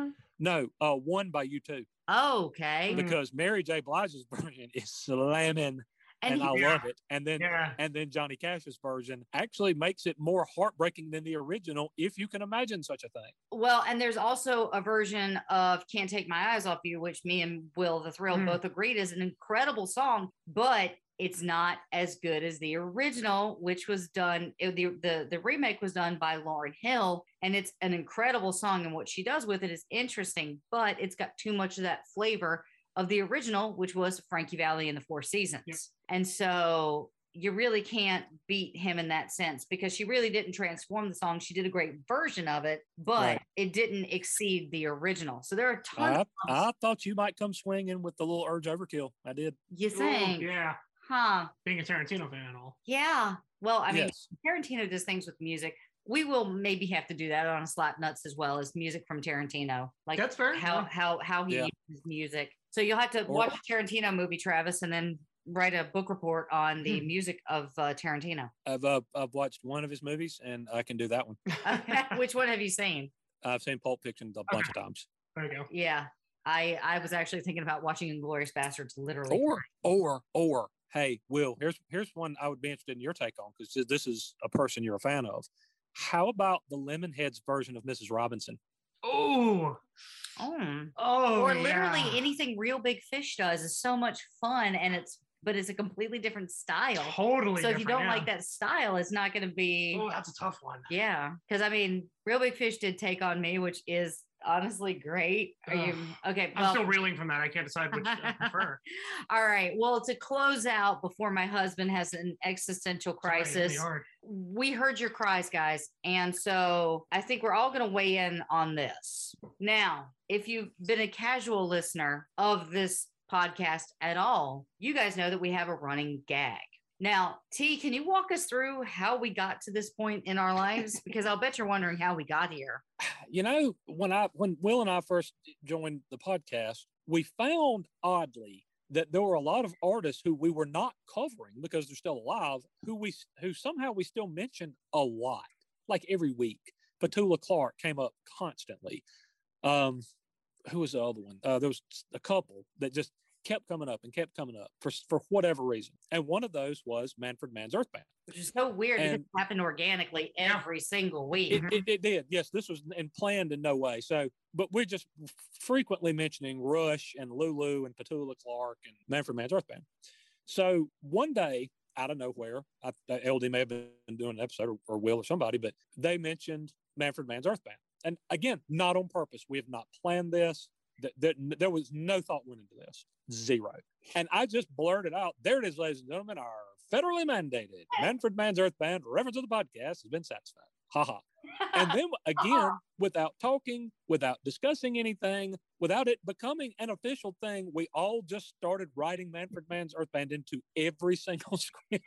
again. No, One by U2. Oh, okay. Because Mary J. Blige's version is slamming And I love it. And then and then Johnny Cash's version actually makes it more heartbreaking than the original, if you can imagine such a thing. Well, and there's also a version of Can't Take My Eyes Off You, which me and Will the Thrill both agreed is an incredible song, but it's not as good as the original, which was done, the remake was done by Lauryn Hill, and it's an incredible song, and what she does with it is interesting, but it's got too much of that flavor of the original, which was Frankie Valli and the Four Seasons. Yep. And so you really can't beat him in that sense, because she really didn't transform the song. She did a great version of it, but it didn't exceed the original. So there are tons of songs. I thought you might come swinging with the little Urge Overkill. I did. You think? Ooh, yeah. Huh. Being a Tarantino fan and all. Yeah. Well, I mean, Tarantino does things with music. We will maybe have to do that on Slap Nuts as well, as music from Tarantino. Like that's fair. How he uses music. So you'll have to watch a Tarantino movie, Travis, and then write a book report on the music of Tarantino. I've watched one of his movies, and I can do that one. Which one have you seen? I've seen Pulp Fiction a bunch of times. There you go. Yeah. I was actually thinking about watching Inglourious Bastards, literally. Or, hey, Will, here's one I would be interested in your take on, because this is a person you're a fan of. How about the Lemonheads version of Mrs. Robinson? Literally anything Real Big Fish does is so much fun, and it's a completely different style. Totally. So if you don't like that style, it's not going to be. Oh, that's a tough one. Yeah, because I mean, Real Big Fish did Take on Me, which is honestly great. I'm still reeling from that. I can't decide which I prefer. All right. Well, to close out before my husband has an existential crisis. We heard your cries, guys, and so I think we're all going to weigh in on this. Now, if you've been a casual listener of this podcast at all, you guys know that we have a running gag. Now, T, can you walk us through how we got to this point in our lives? Because I'll bet you're wondering how we got here. You know, when Will and I first joined the podcast, we found, oddly, that there were a lot of artists who we were not covering because they're still alive, who somehow we still mentioned a lot, like every week. Petula Clark came up constantly. Who was the other one? There was a couple that just kept coming up for whatever reason. And one of those was Manfred Mann's Earth Band. Which is so weird, and because it happened organically every single week. It did. Yes, this was planned in no way. So, but we're just frequently mentioning Rush and Lulu and Petula Clark and Manfred Mann's Earth Band. So one day, I don't know where, LD may have been doing an episode or Will or somebody, but they mentioned Manfred Mann's Earth Band. And again, not on purpose. We have not planned this. There was no thought went into this. Zero. And I just blurted out, there it is, ladies and gentlemen, our federally mandated Manfred Mann's Earth Band reference of the podcast has been satisfied. Ha ha. And then again, without talking, without discussing anything, without it becoming an official thing, we all just started writing Manfred Mann's Earth Band into every single script.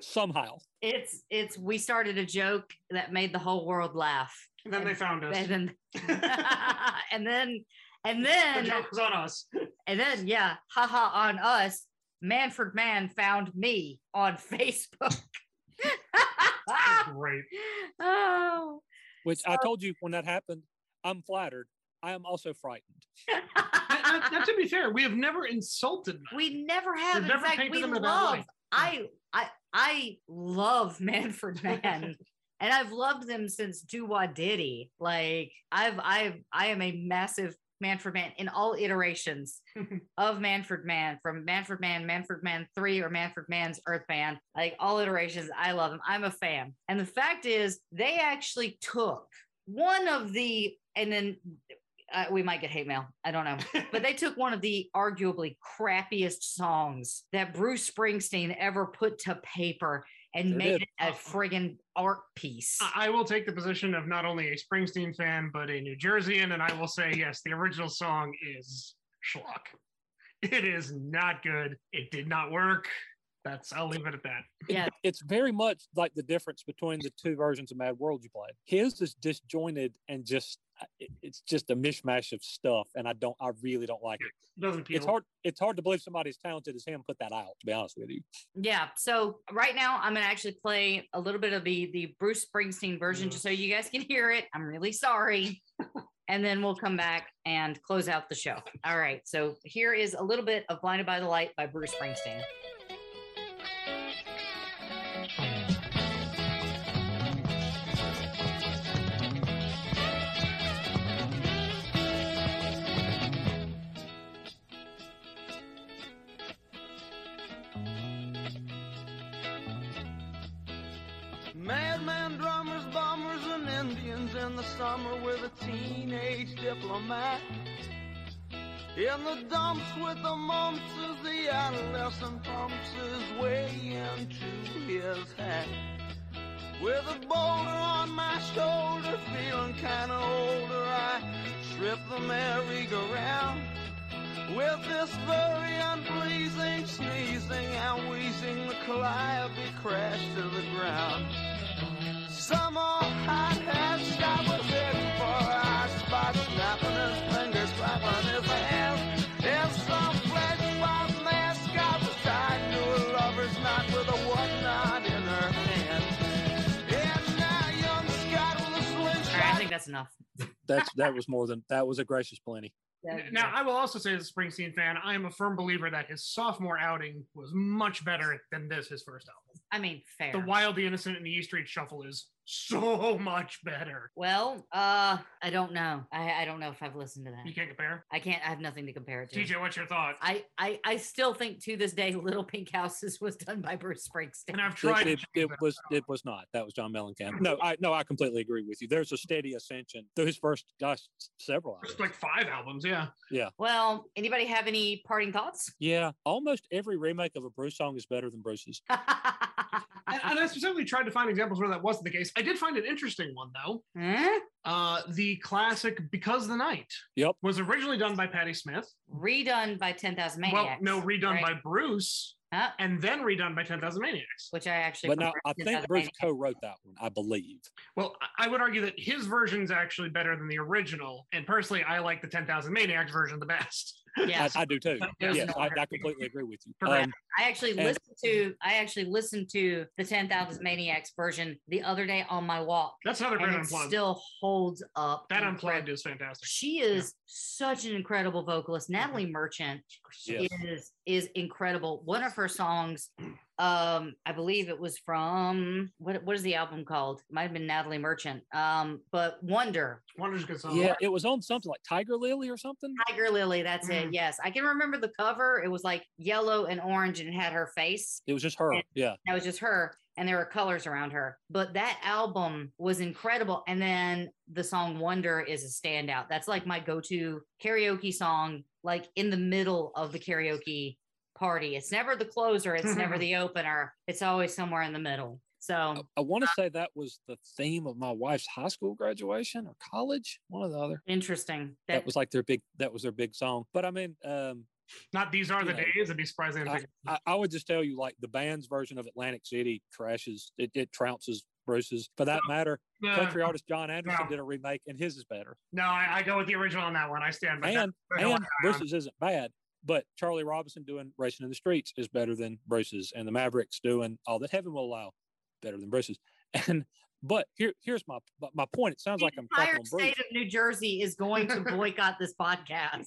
Somehow. It's we started a joke that made the whole world laugh. And then they found us. And then the joke was on us. And then on us. Manfred Mann found me on Facebook. Great. Oh. Which I told you when that happened, I'm flattered. I am also frightened. Now, to be fair, we have never insulted them. We never have. We've in fact, we love. I love Manfred Mann. And I've loved them since Do Wah Diddy. Like I am a massive Manfred Mann in all iterations of Manfred Mann, from Manfred Mann, Manfred Mann 3, or Manfred Mann's Earth Band. Like all iterations, I love them. I'm a fan. And the fact is, they actually took one of the, and then we might get hate mail. I don't know. But they took one of the arguably crappiest songs that Bruce Springsteen ever put to paper and made it a friggin' art piece. I will take the position of not only a Springsteen fan, but a New Jerseyan, and I will say, yes, the original song is schlock. It is not good. It did not work. I'll leave it at that. Yeah. It's very much like the difference between the two versions of Mad World you played. His is disjointed and just, it's just a mishmash of stuff, and I really don't like it. It doesn't appeal. It's hard to believe somebody as talented as him put that out, to be honest with you. Yeah. So right now I'm going to actually play a little bit of the Bruce Springsteen version just so you guys can hear it. I'm really sorry. and then we'll come back and close out the show. All right. So here is a little bit of Blinded by the Light by Bruce Springsteen. Madman drummers, bombers, and Indians in the summer with a teenage diplomat. In the dumps with the mumps as the adolescent pumps his way into his hat. With a boulder on my shoulder, feeling kinda older, I trip the merry-go-round. With this very unpleasing sneezing and wheezing, the calliope crashed to the ground. Some old hothead shot was in for our spot, snapping his fingers, clapping his hands. If some flesh wild mascot was tied to a lover's knot with a whatnot in her hand. And now young Scott with a slingshot. All right, I think that's enough. That was a gracious plenty. Now, I will also say, as a Springsteen fan, I am a firm believer that his sophomore outing was much better than this, his first album. I mean, fair. The Wild, the Innocent, and the E Street Shuffle is so much better. Well, I don't know. I don't know if I've listened to that. You can't compare? I can't. I have nothing to compare it to. TJ, what's your thoughts? I still think to this day, Little Pink Houses was done by Bruce Springsteen. And I've tried it was not. That was John Mellencamp. No, I completely agree with you. There's a steady ascension through his first, gosh, several albums. Just like 5 albums, yeah. Yeah. Well, anybody have any parting thoughts? Yeah. Almost every remake of a Bruce song is better than Bruce's. And I specifically tried to find examples where that wasn't the case. I did find an interesting one, though. Huh? The classic Because the Night was originally done by Patti Smith. Redone by 10,000 Maniacs. Well, no, redone by Bruce. Huh? And then redone by 10,000 Maniacs. Which I actually... But now, I think Bruce co-wrote that one, I believe. Well, I would argue that his version is actually better than the original. And personally, I like the 10,000 Maniacs version the best. Yes, I do too. Yes, I completely agree with you. I actually listened to the 10,000 Maniacs version the other day on my walk. That's another great Unplugged. Still holds up. That Unplugged is fantastic. She is such an incredible vocalist. Natalie Merchant is incredible. One of her songs, I believe it was from what is the album called? It might have been Natalie Merchant. But Wonder. Wonder's a good song. Yeah, it was on something like Tiger Lily or something. Tiger Lily, that's it. Yes, I can remember the cover. It was like yellow and orange, and it had her face. It was just her. Yeah, that was just her. And there were colors around her. But that album was incredible. And then the song Wonder is a standout. That's like my go-to karaoke song, like in the middle of the karaoke party. It's never the closer. It's never the opener. It's always somewhere in the middle. So I want to say that was the theme of my wife's high school graduation or college, one or the other. Interesting. That was like their big song. But I mean, not These Are the Days. I'd be surprised. I would just tell you, like, the band's version of Atlantic City trashes. It trounces Bruce's. For that matter, country artist John Anderson did a remake, and his is better. No, I go with the original on that one. I stand by that. And Bruce's isn't bad, but Charlie Robinson doing Racing in the Streets is better than Bruce's, and the Mavericks doing All That Heaven Will Allow better than Bruce's. And but here's my point. It sounds like I'm talking on Bruce. The entire state of New Jersey is going to boycott this podcast.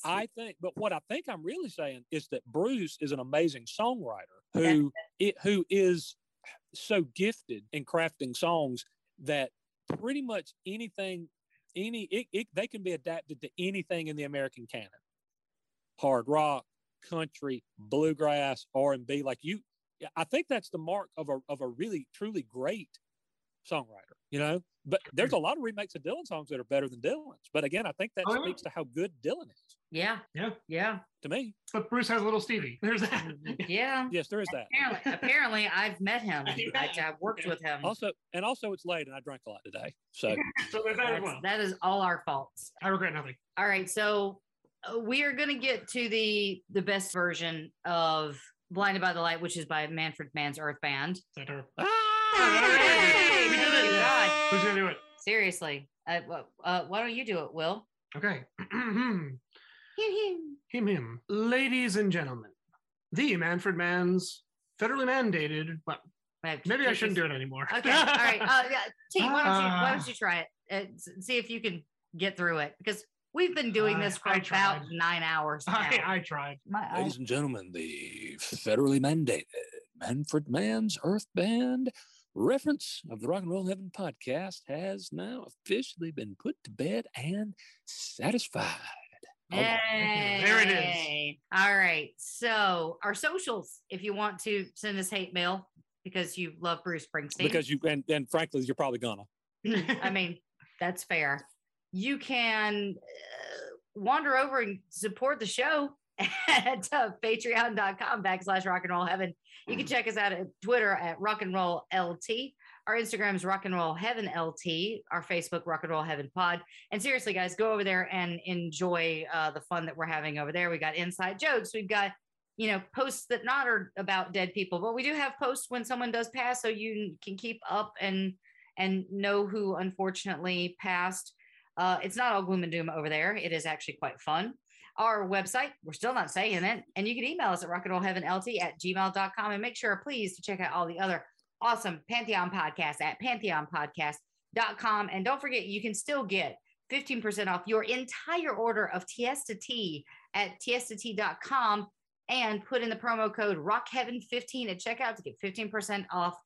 But what I think I'm really saying is that Bruce is an amazing songwriter who is so gifted in crafting songs that pretty much anything, they can be adapted to anything in the American canon. Hard rock, country, bluegrass, R&B. Like I think that's the mark of a really truly great songwriter, you know. But there's a lot of remakes of Dylan songs that are better than Dylan's. But again, I think that speaks to how good Dylan is. Yeah. To me. But Bruce has a little Stevie. There's that. Yeah. Yes, there is that. Apparently I've met him. I've worked with him. Also, it's late and I drank a lot today. So, that is all our faults. I regret nothing. All right, so we are going to get to the best version of Blinded by the Light, which is by Manfred Mann's Earth Band. Is that her? Hey, we did it. God. Who's gonna do it? Seriously. Why don't you do it, Will? Okay. Him. Ladies and gentlemen, the Manfred Mann's federally mandated. Well, maybe I shouldn't do it anymore. Okay. All right. T, why don't you try it? See if you can get through it, because we've been doing this for about 9 hours now. I tried. Ladies and gentlemen, the federally mandated Manfred Mann's Earth Band reference of the Rock and Roll Heaven podcast has now officially been put to bed and satisfied. Yay. There it is. All right. So our socials, if you want to send us hate mail because you love Bruce Springsteen. Because you, and frankly, you're probably gonna. I mean, that's fair. You can wander over and support the show at patreon.com/rockandrollheaven. You can check us out at Twitter at rockandrolllt. Our Instagram's Rock and Roll Heaven LT, our Facebook Rock and Roll Heaven Pod. And seriously, guys, go over there and enjoy the fun that we're having over there. We got inside jokes. We've got, you know, posts that not are about dead people, but we do have posts when someone does pass, so you can keep up and know who unfortunately passed. It's not all gloom and doom over there. It is actually quite fun. Our website, we're still not saying it, and you can email us at rockandrollheavenlt@gmail.com, and make sure, please, to check out all the other awesome Pantheon podcast at pantheonpodcast.com. And don't forget, you can still get 15% off your entire order of Tiesta Tea at tiestatea.com, and put in the promo code ROCKHEAVEN15 at checkout to get 15% off.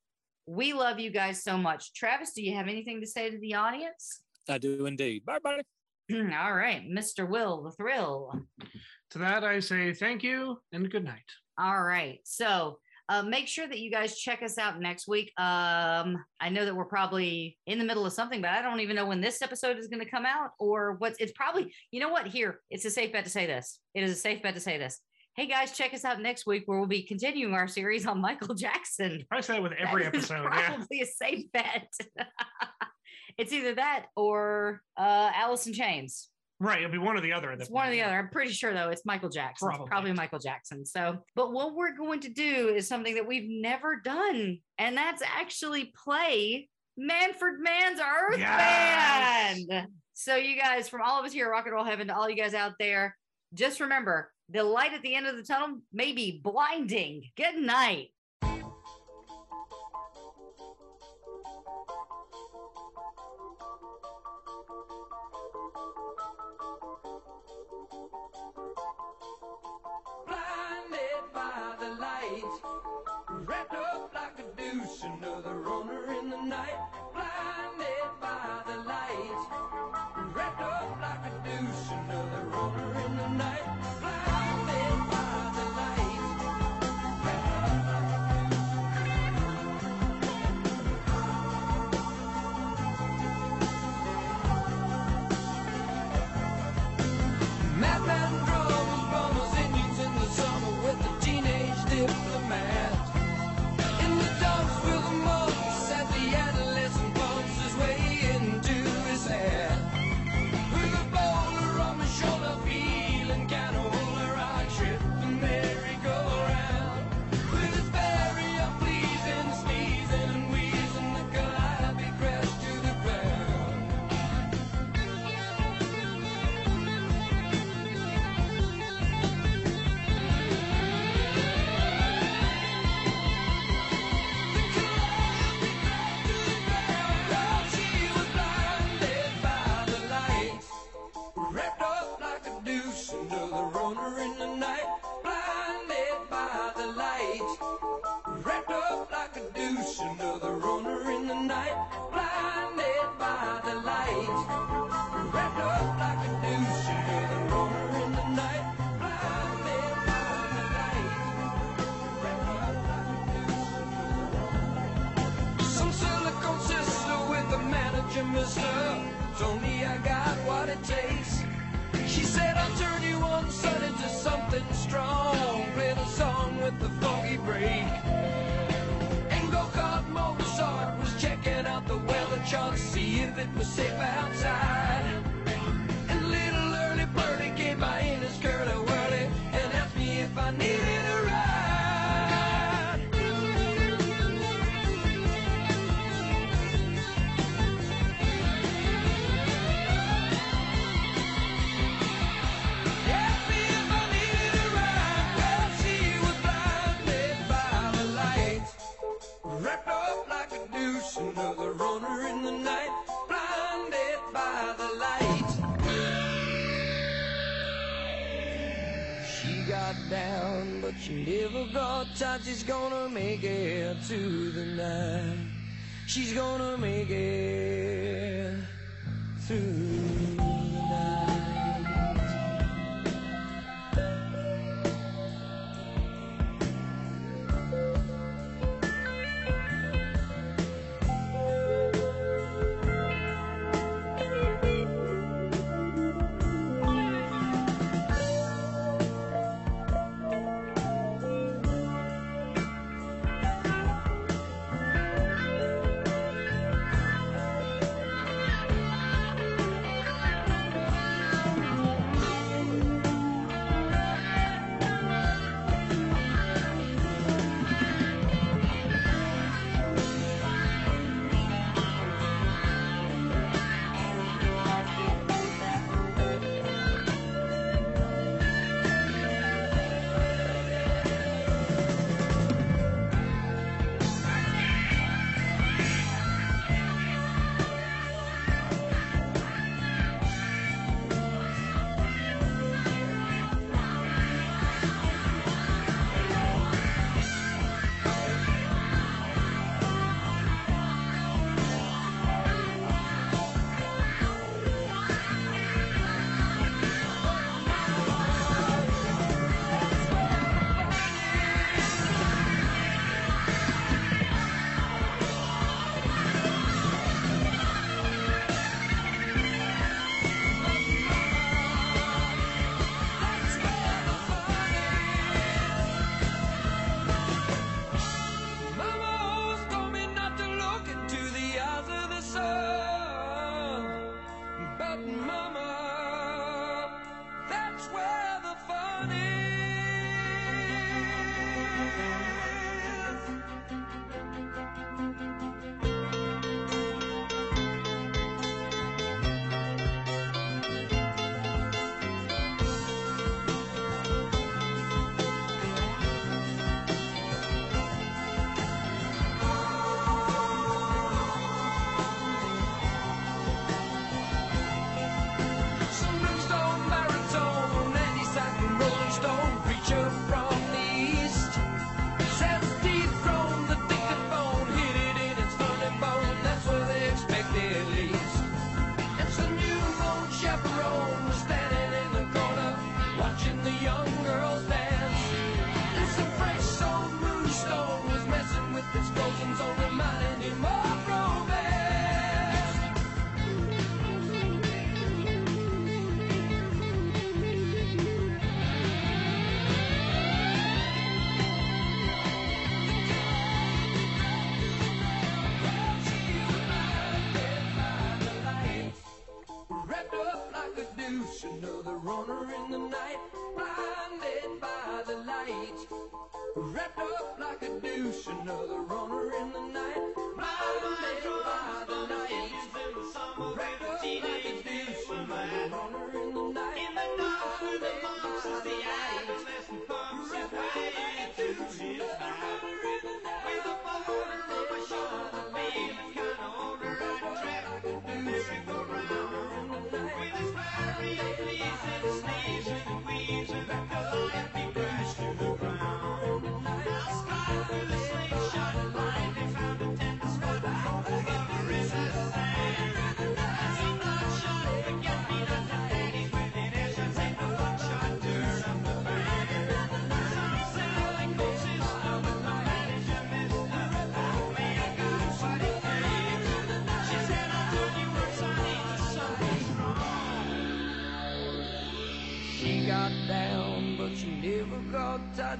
We love you guys so much. Travis, do you have anything to say to the audience? I do indeed. Bye, buddy. All right, Mr. Will the Thrill. To that, I say thank you and good night. All right. So, make sure that you guys check us out next week. I know that we're probably in the middle of something, but I don't even know when this episode is going to come out or what. It's probably, you know what? Here, it's a safe bet to say this. It is a safe bet to say this. Hey, guys, check us out next week, where we'll be continuing our series on Michael Jackson. I say that with every episode. Probably a safe bet. It's either that or Alice in Chains. Right, it'll be one or the other. It's one or the other. I'm pretty sure, though, it's Michael Jackson. Probably Michael Jackson. So, but what we're going to do is something that we've never done, and that's actually play Manfred Mann's Earth Band. So, you guys, from all of us here at Rock and Roll Heaven to all you guys out there, just remember, the light at the end of the tunnel may be blinding. Good night. Wrapped up like a douche, another roamer in the night. Blinded by the light. Wrapped up like a douche, another roamer in the night. Blinded by the light. Madman drums, bombers, Indians in the summer with the teenage diplomat. Mister, told me I got what it takes. She said, I'll turn you on, son, into something strong. Play the song with the foggy break. And go-kart Mozart was checking out the weather chart, see if it was safe outside. And little early birdie came by in his curly-whirly and asked me if I needed a ride. Another runner in the night, blinded by the light. She never got tight, she's gonna make it through the night. She's gonna make it through the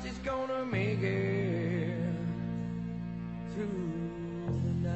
It's gonna make it through the night.